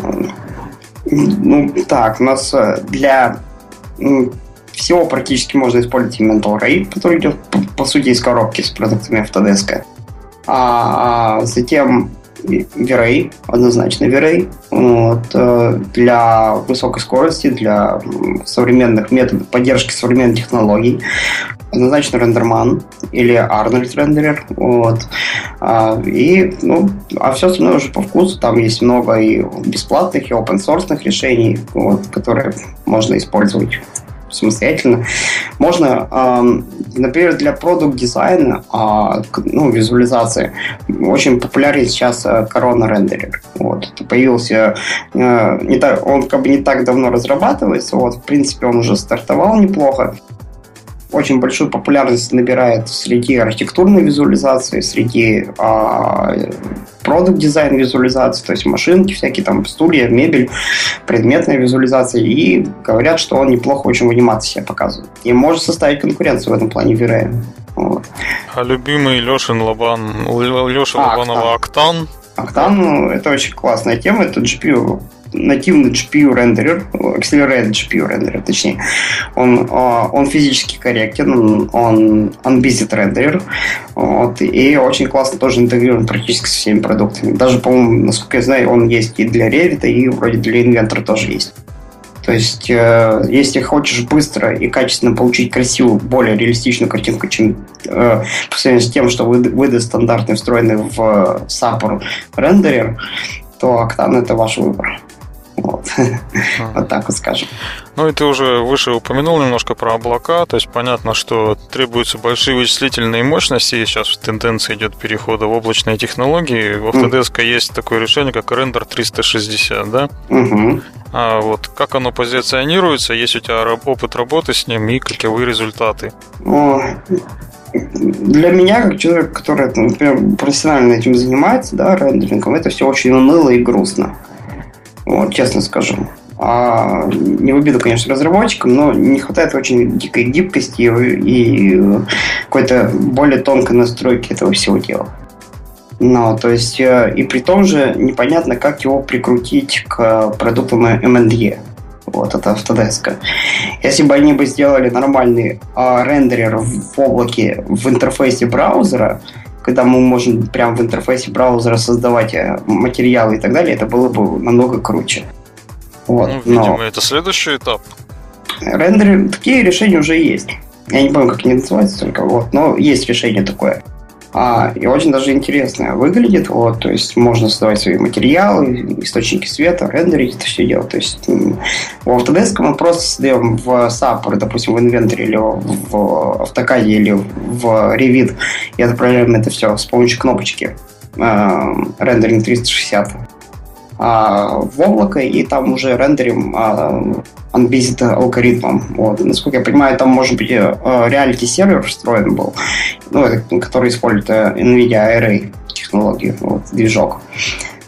так, у нас для... всего практически можно использовать Mental Ray, который идет, по, по сути, из коробки с продуктами Autodesk. А, а затем V-Ray, однозначно V-Ray, вот, для высокой скорости, для современных методов, поддержки современных технологий. Однозначно Рендерман или Арнольд рендерер. Вот. А, и, ну, а все остальное уже по вкусу. Там есть много и бесплатных, и open-source решений, вот, которые можно использовать самостоятельно. Можно, э, например, для продукт-дизайна, э, ну, визуализации, очень популярен сейчас корона-рендерер. Вот. Появился, э, не так, он как бы не так давно разрабатывается, вот, в принципе, он уже стартовал неплохо. Очень большую популярность набирает среди архитектурной визуализации, среди э, продукт-дизайн визуализации, то есть машинки всякие, там стулья, мебель, предметная визуализация, и говорят, что он неплохо очень в анимации себя показывает. И может составить конкуренцию в этом плане V-Ray. Вот. А любимый Лешин Лобан, Леша а, Лобанова Октан? Октан, это очень классная тема, это джи пи ю. Нативный джи пи ю рендерер, accelerated джи пи ю рендерер, точнее, он, он физически корректен, он unbusy рендерер, вот, и очень классно тоже интегрирован практически со всеми продуктами. Даже, по-моему, насколько я знаю, он есть и для Revit, и вроде для Inventor тоже есть. То есть, э, если хочешь быстро и качественно получить красивую, более реалистичную картинку, чем э, по сравнению с тем, что выдаст выда стандартный встроенный в э, саппорт рендерер, то Октан — это ваш выбор. Вот. Mm. Вот так вот скажем. Ну и ты уже выше упомянул немножко про облака. То есть понятно, что требуются большие вычислительные мощности, и сейчас тенденция идет перехода в облачные технологии. В Autodesk mm. есть такое решение, как Render триста шестьдесят, да? Mm-hmm. А вот как оно позиционируется? Есть у тебя опыт работы с ним и каковы результаты? Mm. Для меня, как человек, который, например, профессионально этим занимается, да, рендерингом, это все очень уныло и грустно. Вот, честно скажу. А, не в обиду, конечно, разработчикам, но не хватает очень дикой гибкости и, и какой-то более тонкой настройки этого всего дела. Но, то есть, и при том же непонятно, как его прикрутить к продуктам эм энд и. Вот, это Autodesk. Если бы они бы сделали нормальный э, рендерер в облаке в интерфейсе браузера, когда мы можем прямо в интерфейсе браузера создавать материалы и так далее, это было бы намного круче. Вот, ну, видимо, но... это следующий этап. Рендерер, такие решения уже есть. Я не помню, как они называются, только вот, но есть решение такое. А, и очень даже интересно выглядит, вот, то есть можно создавать свои материалы, источники света, рендерить это все дело. То есть в Autodesk мы просто создаем в саппорт, допустим, в Inventor или в AutoCAD или в Revit и отправляем это все с помощью кнопочки рендеринг триста шестьдесят в облако, и там уже рендерим unbusy алгоритмом. Вот. Насколько я понимаю, там, может быть, реалити-сервер встроен был, ну, который использует NVIDIA Array технологию, вот, движок.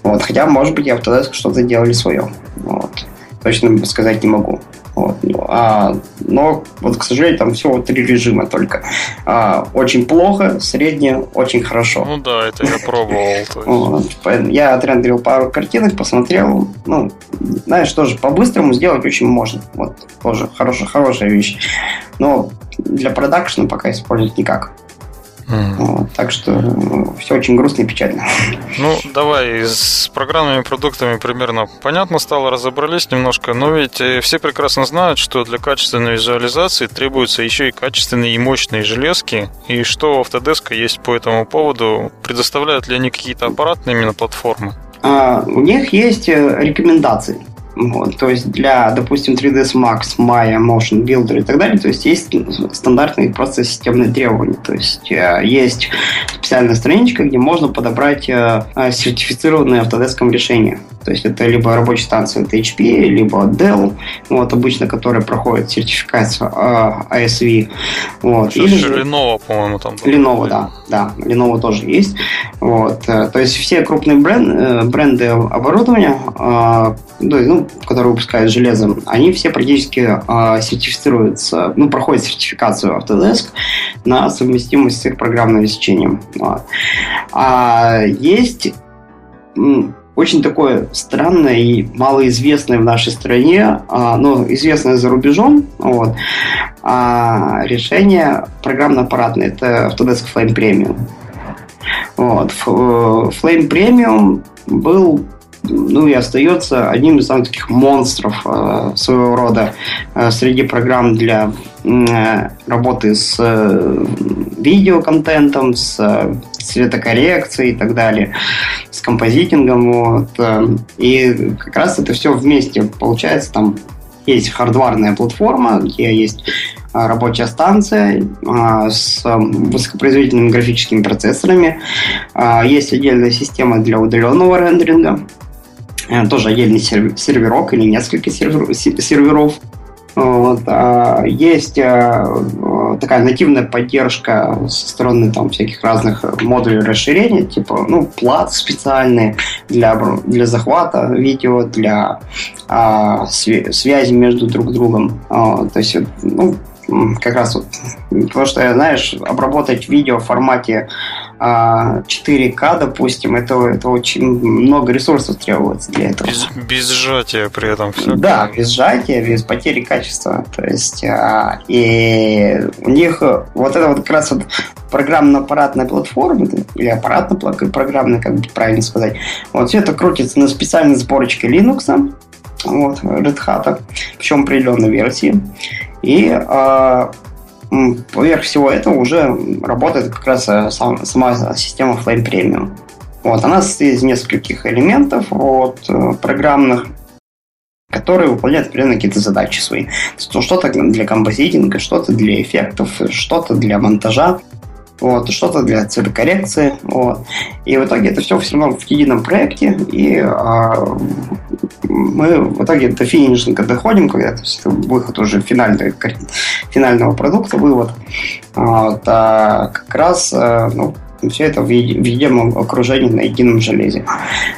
Вот. Хотя, может быть, и Autodesk что-то делали свое. Вот. Точно сказать не могу. Вот. А, но, вот, к сожалению, там всего три режима только. А, очень плохо, средне, очень хорошо. Ну да, это я пробовал. Я отрендерил пару картинок, посмотрел. Ну, знаешь, тоже по-быстрому сделать очень можно. Вот, тоже хорошая вещь. Но для продакшена пока использовать никак. Mm. Вот, так что все очень грустно и печально. Ну, давай, с программными продуктами примерно понятно стало, разобрались немножко, но ведь все прекрасно знают, что для качественной визуализации требуются еще и качественные и мощные железки, и что у Autodesk есть по этому поводу, предоставляют ли они какие-то аппаратные именно платформы? у них есть рекомендации. Вот, то есть для, допустим, три дэ эс Max, Maya, Motion Builder и так далее, то есть есть стандартные просто системные требования. То есть есть специальная страничка, где можно подобрать сертифицированные Autodesk решения. То есть это либо рабочая станция от эйч пи, либо от Dell, вот, обычно, которая проходит сертификацию эй эс ви. Вот. Или же Lenovo, по-моему, там. Lenovo, да, да, Lenovo тоже есть. Вот. То есть все крупные бренды, бренды оборудования, ну, которые выпускают железо, они все практически сертифицируются, ну, проходят сертификацию Autodesk на совместимость с их программным обеспечением. Вот. А есть очень такое странное и малоизвестное в нашей стране, но известное за рубежом, вот, решение программно-аппаратное. Это Autodesk Flame Premium. Вот. Flame Premium был, ну и остается одним из самых таких монстров своего рода среди программ для работы с видеоконтентом, с цветокоррекцией и так далее, с композитингом. Вот. И как раз это все вместе получается. Там есть хардварная платформа, где есть рабочая станция с высокопроизводительными графическими процессорами, есть отдельная система для удаленного рендеринга, тоже отдельный серверок или несколько серверов. Вот. Есть такая нативная поддержка со стороны там всяких разных модулей расширения, типа, ну, плат специальные для, для захвата видео, для а, связи между друг другом. А, то есть, ну, как раз вот, потому что, знаешь, обработать видео в формате четыре ка, допустим, это, это очень много ресурсов требуется для этого. Без, без сжатия при этом все. Да, без сжатия, без потери качества. То есть, а, и у них вот это вот как раз вот программно-аппаратная платформа, или аппаратно-программная, как бы правильно сказать, вот все это крутится на специальной сборочке Linux, вот, Red Hat, причем определенной версии. И а, поверх всего этого уже работает как раз сам, сама система Flame Premium. Вот, она состоит из нескольких элементов от, программных, которые выполняют определенные какие-то задачи свои. Что-то для композитинга, что-то для эффектов, что-то для монтажа, вот, что-то для цветокоррекции. Вот. И в итоге это все все равно в едином проекте. И а, мы в итоге до финишинга доходим, когда это выход уже финального, финального продукта, вывод. Вот, а как раз ну, все это в едином окружении на едином железе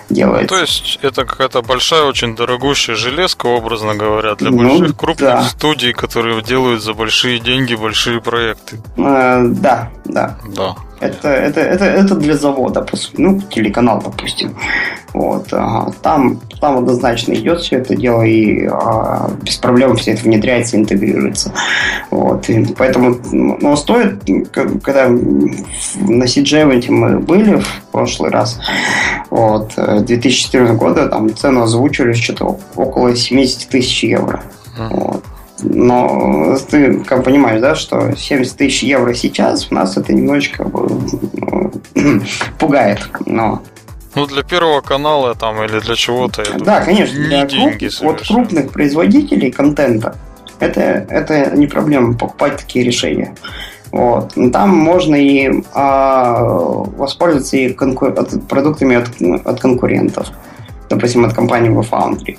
делается. То есть это какая-то большая, очень дорогущая железка, образно говоря, для больших, ну, крупных, да, студий, которые делают за большие деньги большие проекты. Э, да, да. Да. Это, это, это, это для завода, ну, телеканал, допустим. Вот. Там, там однозначно идет все это дело, и а, без проблем все это внедряется, интегрируется. Вот. И поэтому, ну, стоит, когда на си джи мы были в прошлый раз, вот, две тысячи четырнадцатого года, там цену озвучивали что-то около семьдесят тысяч евро. Mm. Вот. Но ты как понимаешь, да, что семьдесят тысяч евро сейчас у нас это немножечко пугает. Но... Ну, для Первого канала там или для чего-то. Да, конечно, для деньги, круп, от крупных производителей контента это, это не проблема покупать такие решения. Вот. Там можно и а, воспользоваться и конкур... продуктами от, от конкурентов. Допустим, от компании The Foundry.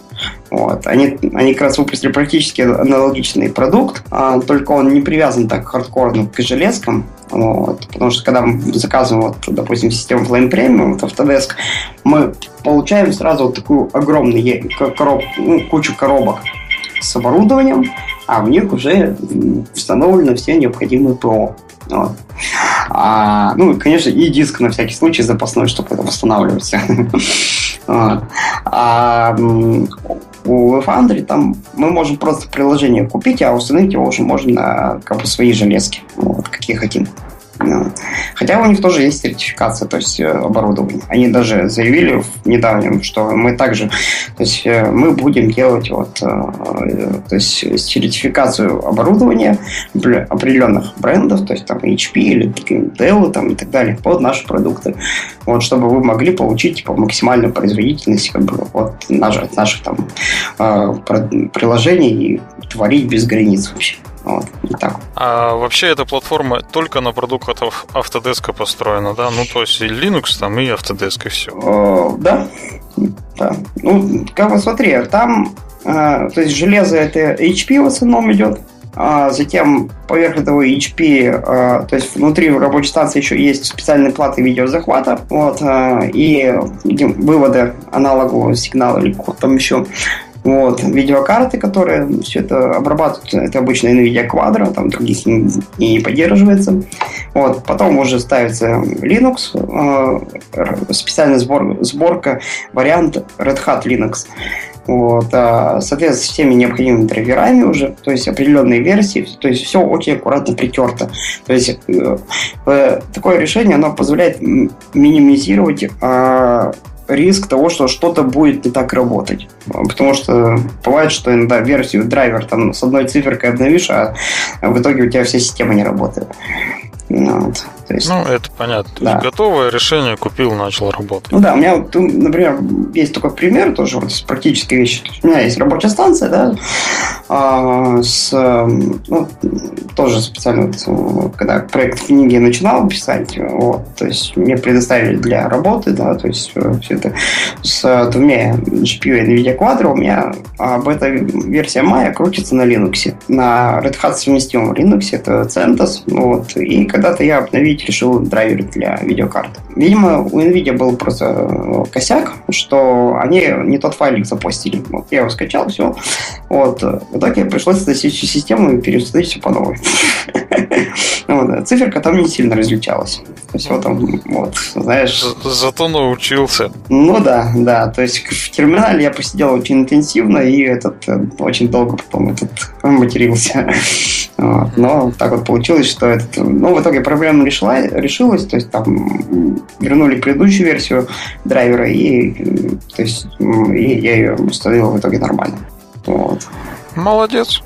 Вот. Они, они как раз выпустили практически аналогичный продукт, а, только он не привязан так хардкорно к железкам. Вот. Потому что когда мы заказываем, вот, допустим, систему Flame Premium от Autodesk, мы получаем сразу вот такую огромную короб, ну, кучу коробок с оборудованием, а в них уже установлено все необходимые ПО. Вот. А, ну, конечно, и диск на всякий случай запасной, чтобы это восстанавливаться. А у Foundry там мы можем просто приложение купить, а установить его уже можно на свои железки, какие хотим. Хотя у них тоже есть сертификация, то есть оборудование. Они даже заявили в недавнем, что мы также, то есть мы будем делать вот, то есть сертификацию оборудования определенных брендов, то есть там эйч пи или Dell там и так далее под наши продукты, вот, чтобы вы могли получить типа максимальную производительность как бы от наших, от наших там приложений и творить без границ вообще. Вот, так. А вообще эта платформа только на продуктах Autodesk построена, да? Ну, то есть и Linux там, и Autodesk, и все. О, да. да. Ну, как бы смотри, там э, то есть железо это эйч пи в основном идет, а затем поверх этого эйч пи, э, то есть внутри рабочей станции еще есть специальные платы видеозахвата, вот, э, и выводы аналогового сигнала или какого-то там еще. Вот, видеокарты, которые все это обрабатывают, это обычно NVIDIA Quadro, там других и не поддерживается. Вот, потом уже ставится Linux, э, специальная сбор, сборка, вариант Red Hat Linux. Вот, э, соответственно, со всеми необходимыми драйверами уже, то есть определенные версии, то есть все очень аккуратно притерто. То есть э, э, такое решение, оно позволяет минимизировать э, риск того, что что-то будет не так работать. Потому что бывает, что иногда версию драйвер там с одной циферкой обновишь, а в итоге у тебя вся система не работает. Вот. То есть, ну, это понятно. Да. То есть, готовое решение купил, начал работать. Ну да, у меня, например, есть такой пример тоже вот, с практической вещью. У меня есть рабочая станция, да, с, ну, тоже специально, вот, когда проект книги начинал писать, вот, то есть мне предоставили для работы, да, то есть все это с двумя джи пи ю и NVIDIA Quadro, у меня об этой версия Maya крутится на Linux, на Red Hat совместимом Linux, это CentOS, вот, и когда-то я обновил решил драйвер для видеокарты. Видимо, у NVIDIA был просто косяк, что они не тот файлик запостили. Вот, я его скачал, все. Вот. В итоге пришлось сносить всю систему и переустановить все по новой. Циферка там не сильно различалась. Все там, вот, знаешь... Зато научился. Ну да, да. То есть в терминале я посидел очень интенсивно и этот очень долго потом этот матерился. Но так вот получилось, что этот... Ну, в итоге проблема решила, решилась, то есть там вернули предыдущую версию драйвера, и, то есть, и я ее установил в итоге нормально. Вот. Молодец.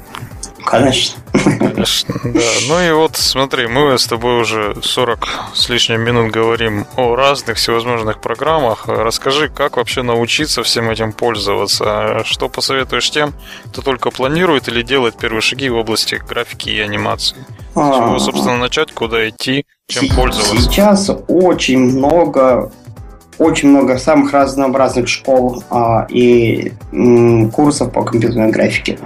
Конечно. Конечно, да. Ну и вот смотри, мы с тобой уже сорок с лишним минут говорим о разных всевозможных программах. Расскажи, как вообще научиться всем этим пользоваться? Что посоветуешь тем, кто только планирует или делает первые шаги в области графики и анимации? С чего, собственно, начать, куда идти, чем пользоваться? Сейчас очень много... Очень много самых разнообразных школ а, и м, курсов по компьютерной графике.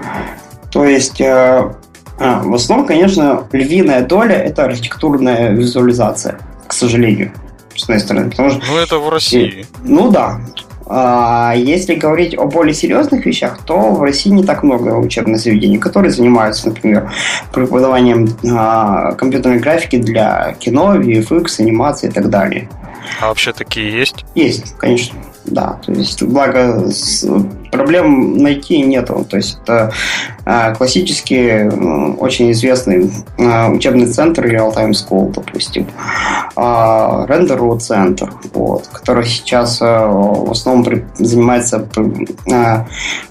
То есть, э, а, в основном, конечно, львиная доля – это архитектурная визуализация, к сожалению, с одной стороны. Потому что, ну, это в России. И, ну, да. А, если говорить о более серьезных вещах, то в России не так много учебных заведений, которые занимаются, например, преподаванием а, компьютерной графики для кино, ви эф экс, анимации и так далее. А вообще такие есть? Есть, конечно, да. То есть, благо, проблем найти нету. То есть, это классический, очень известный учебный центр Real-Time School, допустим. Рендер-центр, вот, который сейчас в основном занимается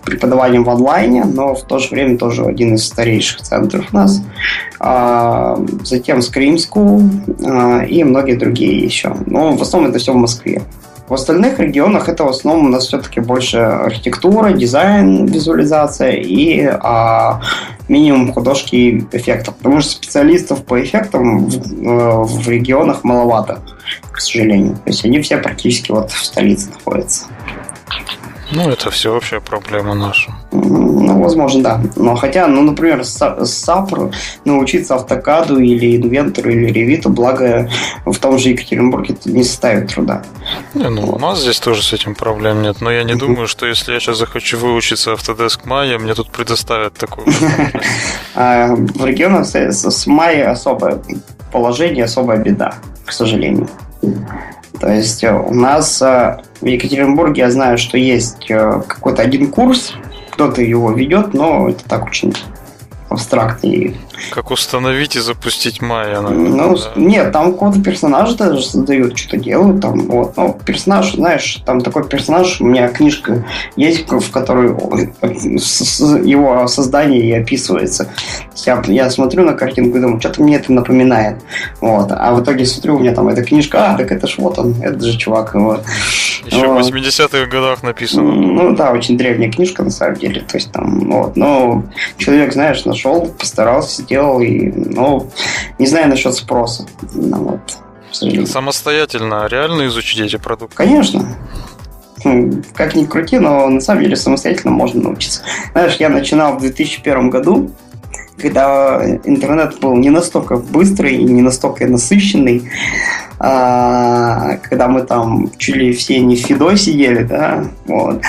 преподаванием в онлайне, но в то же время тоже один из старейших центров у нас. Затем Scream School и многие другие еще. Но в основном это все в Москве. В остальных регионах это в основном у нас все-таки больше архитектура, дизайн, визуализация и а, минимум художки и эффектов. Потому что специалистов по эффектам в, в регионах маловато, к сожалению. То есть они все практически вот в столице находятся. Ну, это все вообще проблема наша. Ну, возможно, да. Но хотя, ну, например, с САПР научиться автокаду или инвентору, или ревиту, благо в том же Екатеринбурге это не составит труда. Не, ну, вот. У нас здесь тоже с этим проблем нет. Но я не uh-huh. думаю, что если я сейчас захочу выучиться Autodesk Maya, мне тут предоставят такую. В регионах с Maya особое положение, особая беда, к сожалению. То есть у нас в Екатеринбурге я знаю, что есть какой-то один курс, кто-то его ведет, но это так очень абстракт. И... Как установить и запустить Maya? Ну, да. Нет, там коды персонажа даже создают, что-то делают. Там, вот. Ну, персонаж, знаешь, там такой персонаж, у меня книжка есть, в которой его создание и описывается. Я, я смотрю на картинку и думаю, что-то мне это напоминает. Вот. А в итоге смотрю, у меня там эта книжка, а, так это ж вот он, это же чувак. Вот. Еще вот. В восьмидесятых годах написано. Ну да, очень древняя книжка, на самом деле. То есть там, вот, но человек, знаешь, нашел, постарался, сделал, и, ну, не знаю насчет спроса. Ну, вот, к сожалению. Самостоятельно реально изучить эти продукты? Конечно. Как ни крути, но на самом деле самостоятельно можно научиться. Знаешь, я начинал в две тысячи первом году, когда интернет был не настолько быстрый и не настолько насыщенный, когда мы там чуть ли все не в фидо сидели, да, вот,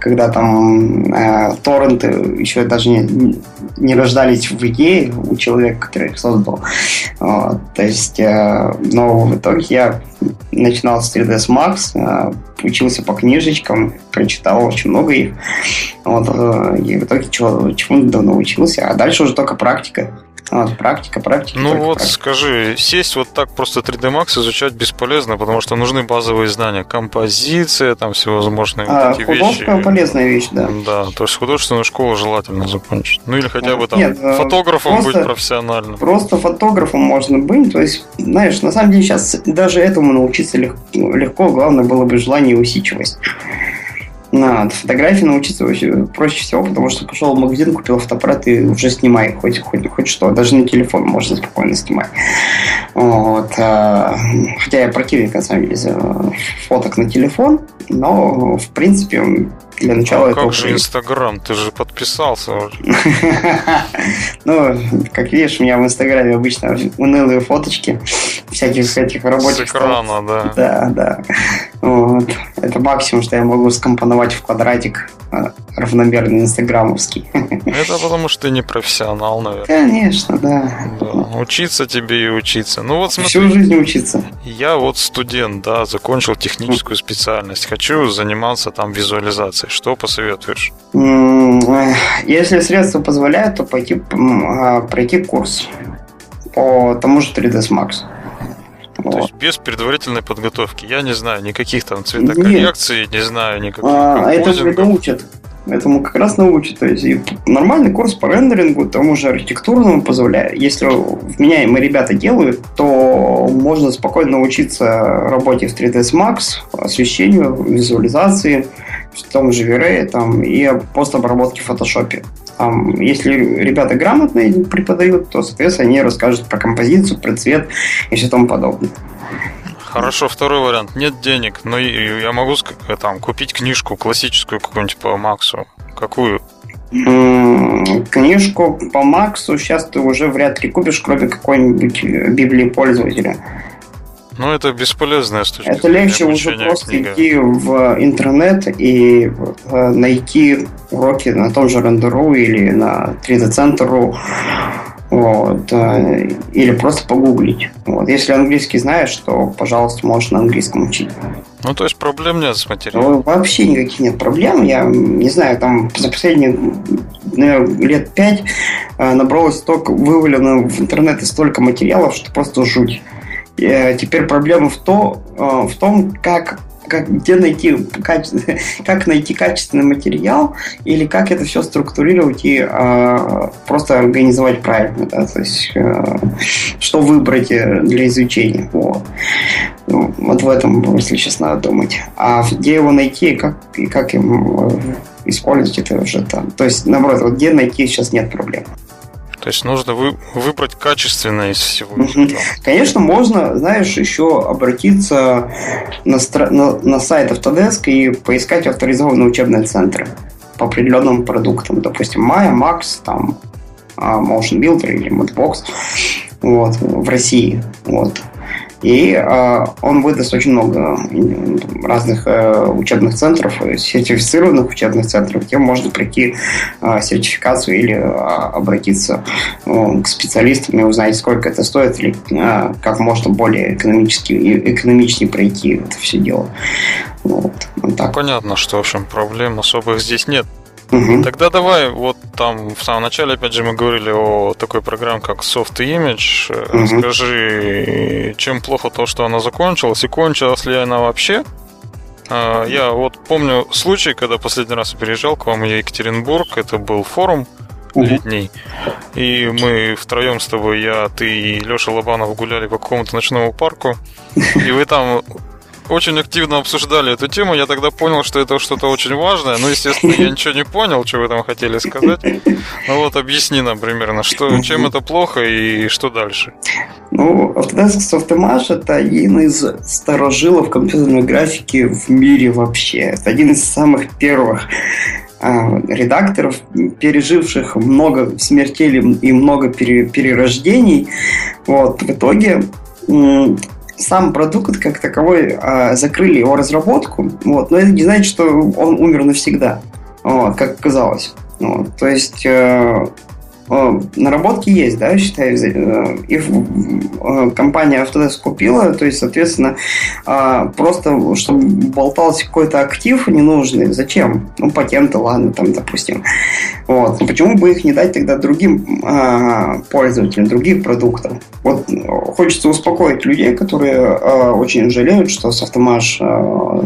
когда там э, торренты еще даже не, не рождались в идее у человека, который их создал. Вот, то есть, э, но в итоге я начинал с три дэ эс Max, э, учился по книжечкам, прочитал очень много их, вот, э, и в итоге чему-то научился, а дальше уже только практика. Вот, практика, практика. Ну вот практика. Скажи, сесть вот так просто три дэ Max изучать бесполезно, потому что нужны базовые знания. Композиция, там всевозможные а, вот эти вещи. Художественная полезная вещь, да. Да, то есть художественную школу желательно закончить. Ну или хотя бы там Нет, фотографом просто, быть профессиональным. Просто фотографом можно быть. То есть, знаешь, на самом деле сейчас даже этому научиться легко, главное было бы желание и усидчивость. На фотографии научиться проще всего, потому что пошел в магазин, купил фотоаппарат и уже снимай хоть, хоть, хоть что. Даже на телефон можно спокойно снимать. Вот. Хотя я противник, на самом деле, фоток на телефон, но, в принципе, для начала... А как же Инстаграм? Ты же подписался уже. Ну, как видишь, у меня в Инстаграме обычно унылые фоточки всяких этих рабочих... С экрана, да. Да, да. Вот. Это максимум, что я могу скомпоновать в квадратик равномерный инстаграмовский. Это потому, что ты не профессионал, наверное. Конечно, да. да. Учиться тебе и учиться. Ну вот смотри. Всю жизнь учиться. Я вот студент, да, закончил техническую специальность. Хочу заниматься там визуализацией. Что посоветуешь? Если средства позволяют, то пойти пройти курс по тому же три дэ эс Max. То вот. Есть без предварительной подготовки. Я не знаю никаких там цветокоррекций, Нет. не знаю никаких а, это же научат. Этому как раз научат. То есть нормальный курс по рендерингу, тому же архитектурному позволяет. Если вменяемые ребята делают, то можно спокойно учиться работе в три дэ эс Max, освещению, визуализации, в том же V-Ray там, и постобработке в Photoshop. Там, если ребята грамотные преподают, то, соответственно, они расскажут про композицию, про цвет и все тому подобное. Хорошо, второй вариант. Нет денег, но я могу там купить книжку классическую какую-нибудь по Максу. Какую? Книжку по Максу сейчас ты уже вряд ли купишь, кроме какой-нибудь библии пользователя. Ну, это бесполезная студия. Это легче уже просто книга. Идти в интернет и найти уроки на том же рендеру или на три дэ центру. Вот. Или просто погуглить. Вот. Если английский знаешь, то, пожалуйста, можешь на английском учить. Ну, то есть проблем нет с материалом? Вообще никаких нет проблем. Я не знаю, там за последние, наверное, лет пять набралось столько, вывалено в интернет столько материалов, что просто жуть. Теперь проблема в, то, в том, как, как, где найти, как найти качественный материал или как это все структурировать и просто организовать правильно, да? То есть, что выбрать для изучения. Вот, вот в этом, если честно, надо думать. А где его найти и как, и как им использовать это уже там. То есть, наоборот, вот где найти сейчас нет проблем. То есть нужно вы, выбрать качественное из всего. Конечно, можно, знаешь, еще обратиться на, на, на сайт Autodesk и поискать авторизованные учебные центры по определенным продуктам. Допустим, Maya, Max, там, Motion Builder или Mudbox, вот, в России. Вот. И э, он выдаст очень много разных э, учебных центров, сертифицированных учебных центров, где можно пройти э, сертификацию или э, обратиться э, к специалистам и узнать, сколько это стоит, или э, как можно более экономически, экономичнее пройти это все дело. Вот, вот так. Понятно, что, в общем, проблем особых здесь нет. Угу. Тогда давай, вот там в самом начале, опять же, мы говорили о такой программе, как Softimage. Угу. Скажи, чем плохо то, что она закончилась, и кончилась ли она вообще? Я вот помню случай, когда последний раз я переезжал к вам в Екатеринбург, это был форум летний, и мы втроем с тобой, я, ты и Леша Лобанов гуляли по какому-то ночному парку, и вы там очень активно обсуждали эту тему. Я тогда понял, что это что-то очень важное. Ну, естественно, я ничего не понял, что вы там хотели сказать. Ну вот, объясни нам примерно, что, чем это плохо и что дальше. Ну, Autodesk Softimage — это один из старожилов компьютерной графики в мире вообще. Это один из самых первых редакторов, переживших много смертей и много перерождений. Вот, в итоге сам продукт как таковой, закрыли его разработку, вот, но это не значит, что он умер навсегда, вот, как оказалось. Вот, то есть э, э, наработки есть, да, считаю, э, их э, компания Autodesk купила, то есть, соответственно, э, просто чтобы болтался какой-то актив ненужный, зачем? Ну, патенты, ладно, там, допустим. Вот. Но почему бы их не дать тогда другим э, пользователям, другим продуктам? Вот хочется успокоить людей, которые э, очень жалеют, что Softimage э,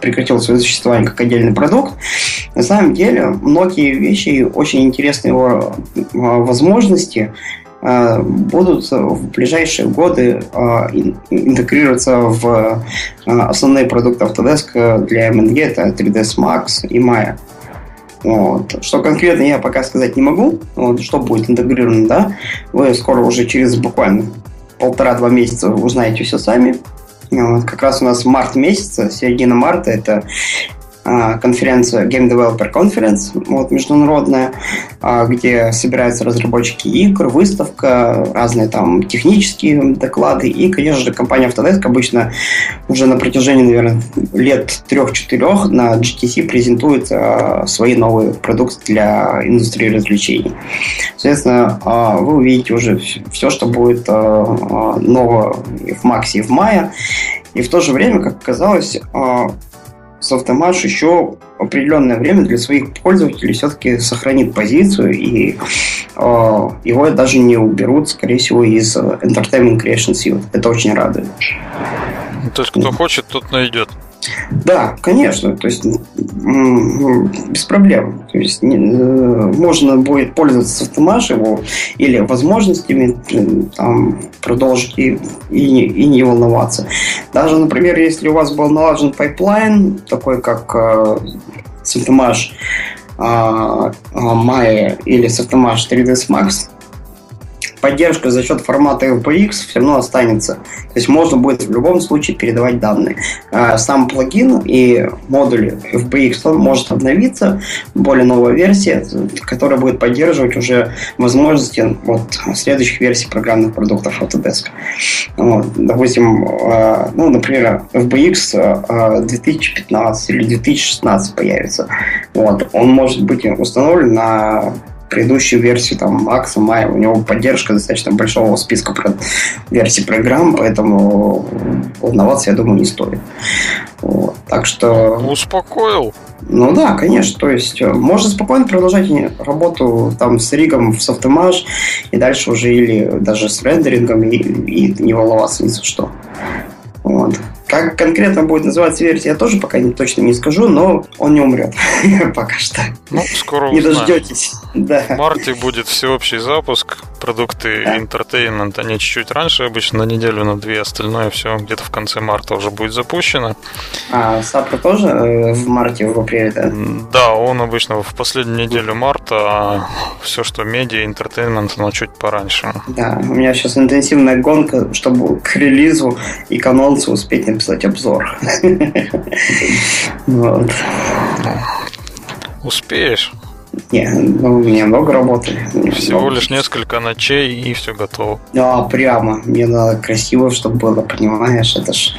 прекратил свое существование как отдельный продукт. На самом деле, многие вещи, очень интересные его э, возможности, э, будут в ближайшие годы э, интегрироваться в э, основные продукты Autodesk для эм энд и, это три дэ Max и Maya. Вот. Что конкретно я пока сказать не могу, вот, что будет интегрировано, да, вы скоро уже через буквально полтора-два месяца узнаете все сами. Вот. Как раз у нас март месяца, середина марта, это а, конференция Game Developer Conference, вот, международная, а, где собираются разработчики игр, выставка, разные там технические доклады, и, конечно же, компания Autodesk обычно уже на протяжении, наверное, лет трех-четырех на джи ти си презентует э, свои новые продукты для индустрии развлечений. Соответственно, э, вы увидите уже все, что будет э, нового и в Максе, и в Мае. И в то же время, как оказалось, э, Softimage еще определенное время для своих пользователей все-таки сохранит позицию, и э, его даже не уберут, скорее всего, из Entertainment Creation Suite. Это очень радует. То есть, кто хочет, тот найдет. Да, конечно, то есть без проблем. То есть можно будет пользоваться Softimage или возможностями там, продолжить и, и, и не волноваться. Даже, например, если у вас был налажен пайплайн, такой как Softimage Maya или Softimage три дэ Max, поддержка за счет формата эф би экс все равно останется. То есть можно будет в любом случае передавать данные. Сам плагин и модуль эф би экс, он может обновиться, более новая версия, которая будет поддерживать уже возможности вот следующих версий программных продуктов Autodesk. Вот, допустим, ну, например, эф би экс две тысячи пятнадцать или две тысячи шестнадцать появится. Вот, он может быть установлен на предыдущую версию там Макса, Maya, у него поддержка достаточно большого списка версий программ, поэтому волноваться, я думаю, не стоит. Вот. Так что... Успокоил? Ну да, конечно. То есть можно спокойно продолжать работу там с ригом в Softimage и дальше уже или даже с рендерингом и, и не волноваться ни за что. Вот. Как конкретно будет называться версия, я тоже пока точно не скажу, но он не умрет пока что. Ну, скоро узнаем. Не дождетесь. Да. В марте будет всеобщий запуск. Продукты Entertainment, они чуть-чуть раньше, обычно на неделю, на две, остальное все где-то в конце марта уже будет запущено. А Сапра тоже в марте, в апреле, да? Да, он обычно в последнюю неделю марта, а все, что медиа, Entertainment, оно чуть пораньше. Да, у меня сейчас интенсивная гонка, чтобы к релизу и к анонсу успеть написать обзор. Вот. Успеешь? Не, ну, у меня много работы. Всего много. Лишь несколько ночей и все готово. Да, прямо. Мне надо красиво, чтобы было, понимаешь, это ж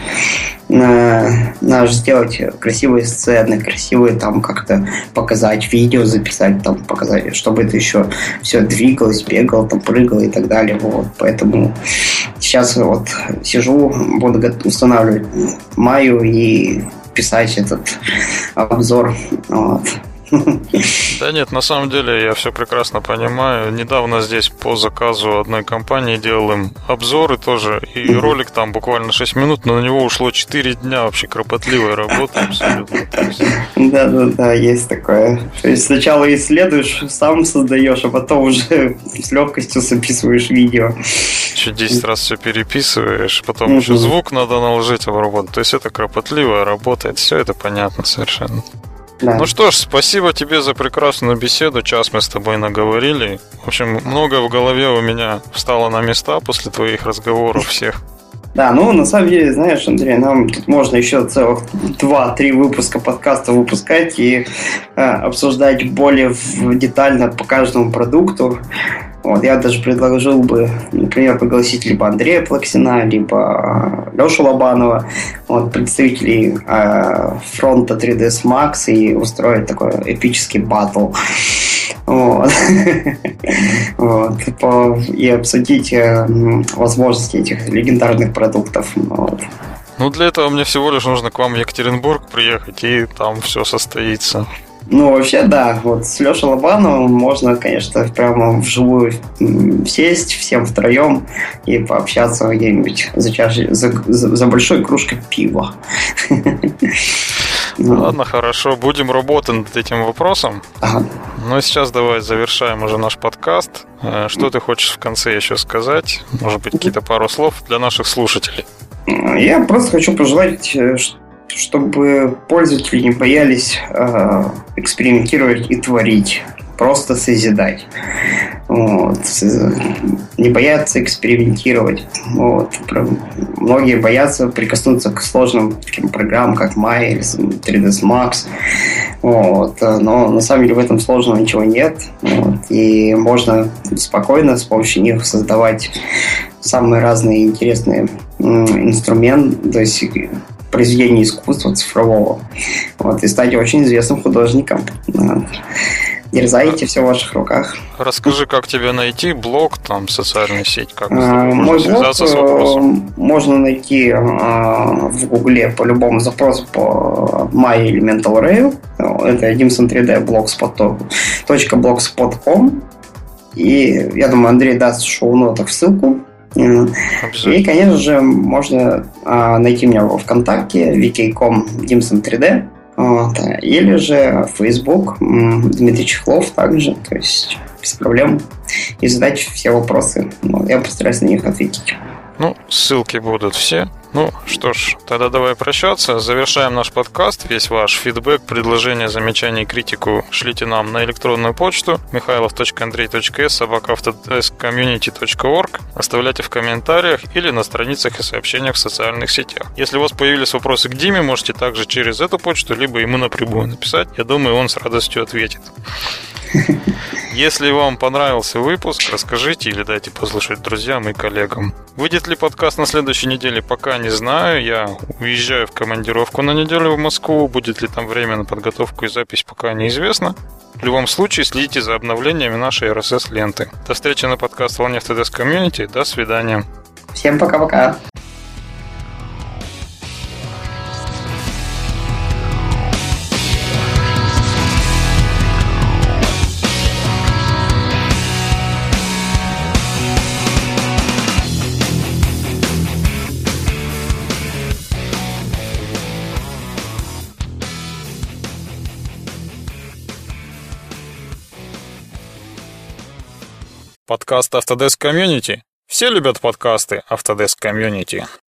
на, надо же сделать красивые сцены, красивые там как-то показать, видео записать, там показать, чтобы это еще все двигалось, бегало, там прыгало и так далее. Вот. Поэтому сейчас вот сижу, буду устанавливать Maya и писать этот обзор. Вот. Да нет, на самом деле я все прекрасно понимаю. Недавно здесь по заказу одной компании делал им обзоры тоже. И ролик там буквально шесть минут, но на него ушло четыре дня вообще кропотливой работы абсолютно. Да-да-да, есть такое. То есть сначала исследуешь, сам создаешь, а потом уже с легкостью записываешь видео. Еще десять раз все переписываешь, потом еще звук надо наложить, обработать. То есть это кропотливая работа, все это понятно совершенно. Да. Ну что ж, спасибо тебе за прекрасную беседу. Час мы с тобой наговорили. В общем, много в голове у меня встало на места после твоих разговоров всех. Да, ну на самом деле, знаешь, Андрей, нам тут можно еще целых два-три выпуска подкаста выпускать и э, обсуждать более детально по каждому продукту. Вот, я даже предложил бы, например, пригласить либо Андрея Плаксина, либо Лешу Лобанова, вот, представителей э, фронта три дэ эс Max, и устроить такой эпический батл. Вот. Вот. И обсудить возможности этих легендарных продуктов. Вот. Ну, для этого мне всего лишь нужно к вам в Екатеринбург приехать, и там все состоится. Ну, вообще, да, вот с Лешей Лобановым можно, конечно, прямо вживую сесть всем втроем и пообщаться где-нибудь за, чашей, за, за большой кружкой пива. Ладно, хорошо, будем работать над этим вопросом. Ага. Ну, сейчас давай завершаем уже наш подкаст. Что ты хочешь в конце еще сказать? Может быть, какие-то пару слов для наших слушателей? Я просто хочу пожелать, чтобы пользователи не боялись э, экспериментировать и творить, просто созидать. Вот. Не боятся экспериментировать. Вот. Многие боятся прикоснуться к сложным таким программам, как Maya или три дэ эс Max. Вот. Но на самом деле в этом сложного ничего нет. Вот. И можно спокойно с помощью них создавать самые разные интересные инструменты, то есть произведения искусства цифрового. Вот. И стать очень известным художником. Дерзайте, все в ваших руках. Расскажи, как тебя найти, блог, там, социальная сеть, как а, можно связаться с вопросом? Можно найти а, в Гугле по любому запросу по Maya или Mental Ray. Это Dimson три дэ blogspot точка blogspot точка com. И я думаю, Андрей даст в шоу-нотах ссылку. И, конечно же, можно а, найти меня во ВКонтакте ви кей точка ком слэш димсон три дэ. Вот. Или же Facebook Дмитрий Чехлов также. То есть без проблем. И задать все вопросы, ну, я постараюсь на них ответить. Ну, ссылки будут все. Ну, что ж, тогда давай прощаться. Завершаем наш подкаст. Весь ваш фидбэк, предложения, замечания, критику шлите нам на электронную почту михайлов точка андрей точка эс собака автодеск комьюнити точка орг. Оставляйте в комментариях или на страницах и сообщениях в социальных сетях. Если у вас появились вопросы к Диме, можете также через эту почту либо ему напрямую написать. Я думаю, он с радостью ответит. Если вам понравился выпуск, расскажите или дайте послушать друзьям и коллегам. Выйдет ли подкаст на следующей неделе, пока не знаю. Я уезжаю в командировку на неделю в Москву. Будет ли там время на подготовку и запись, пока неизвестно. В любом случае, следите за обновлениями нашей эр эс эс-ленты. До встречи на подкаст-волне Autodesk Community. До свидания. Всем пока-пока. Подкаст Autodesk Community. Все любят подкасты Autodesk Community.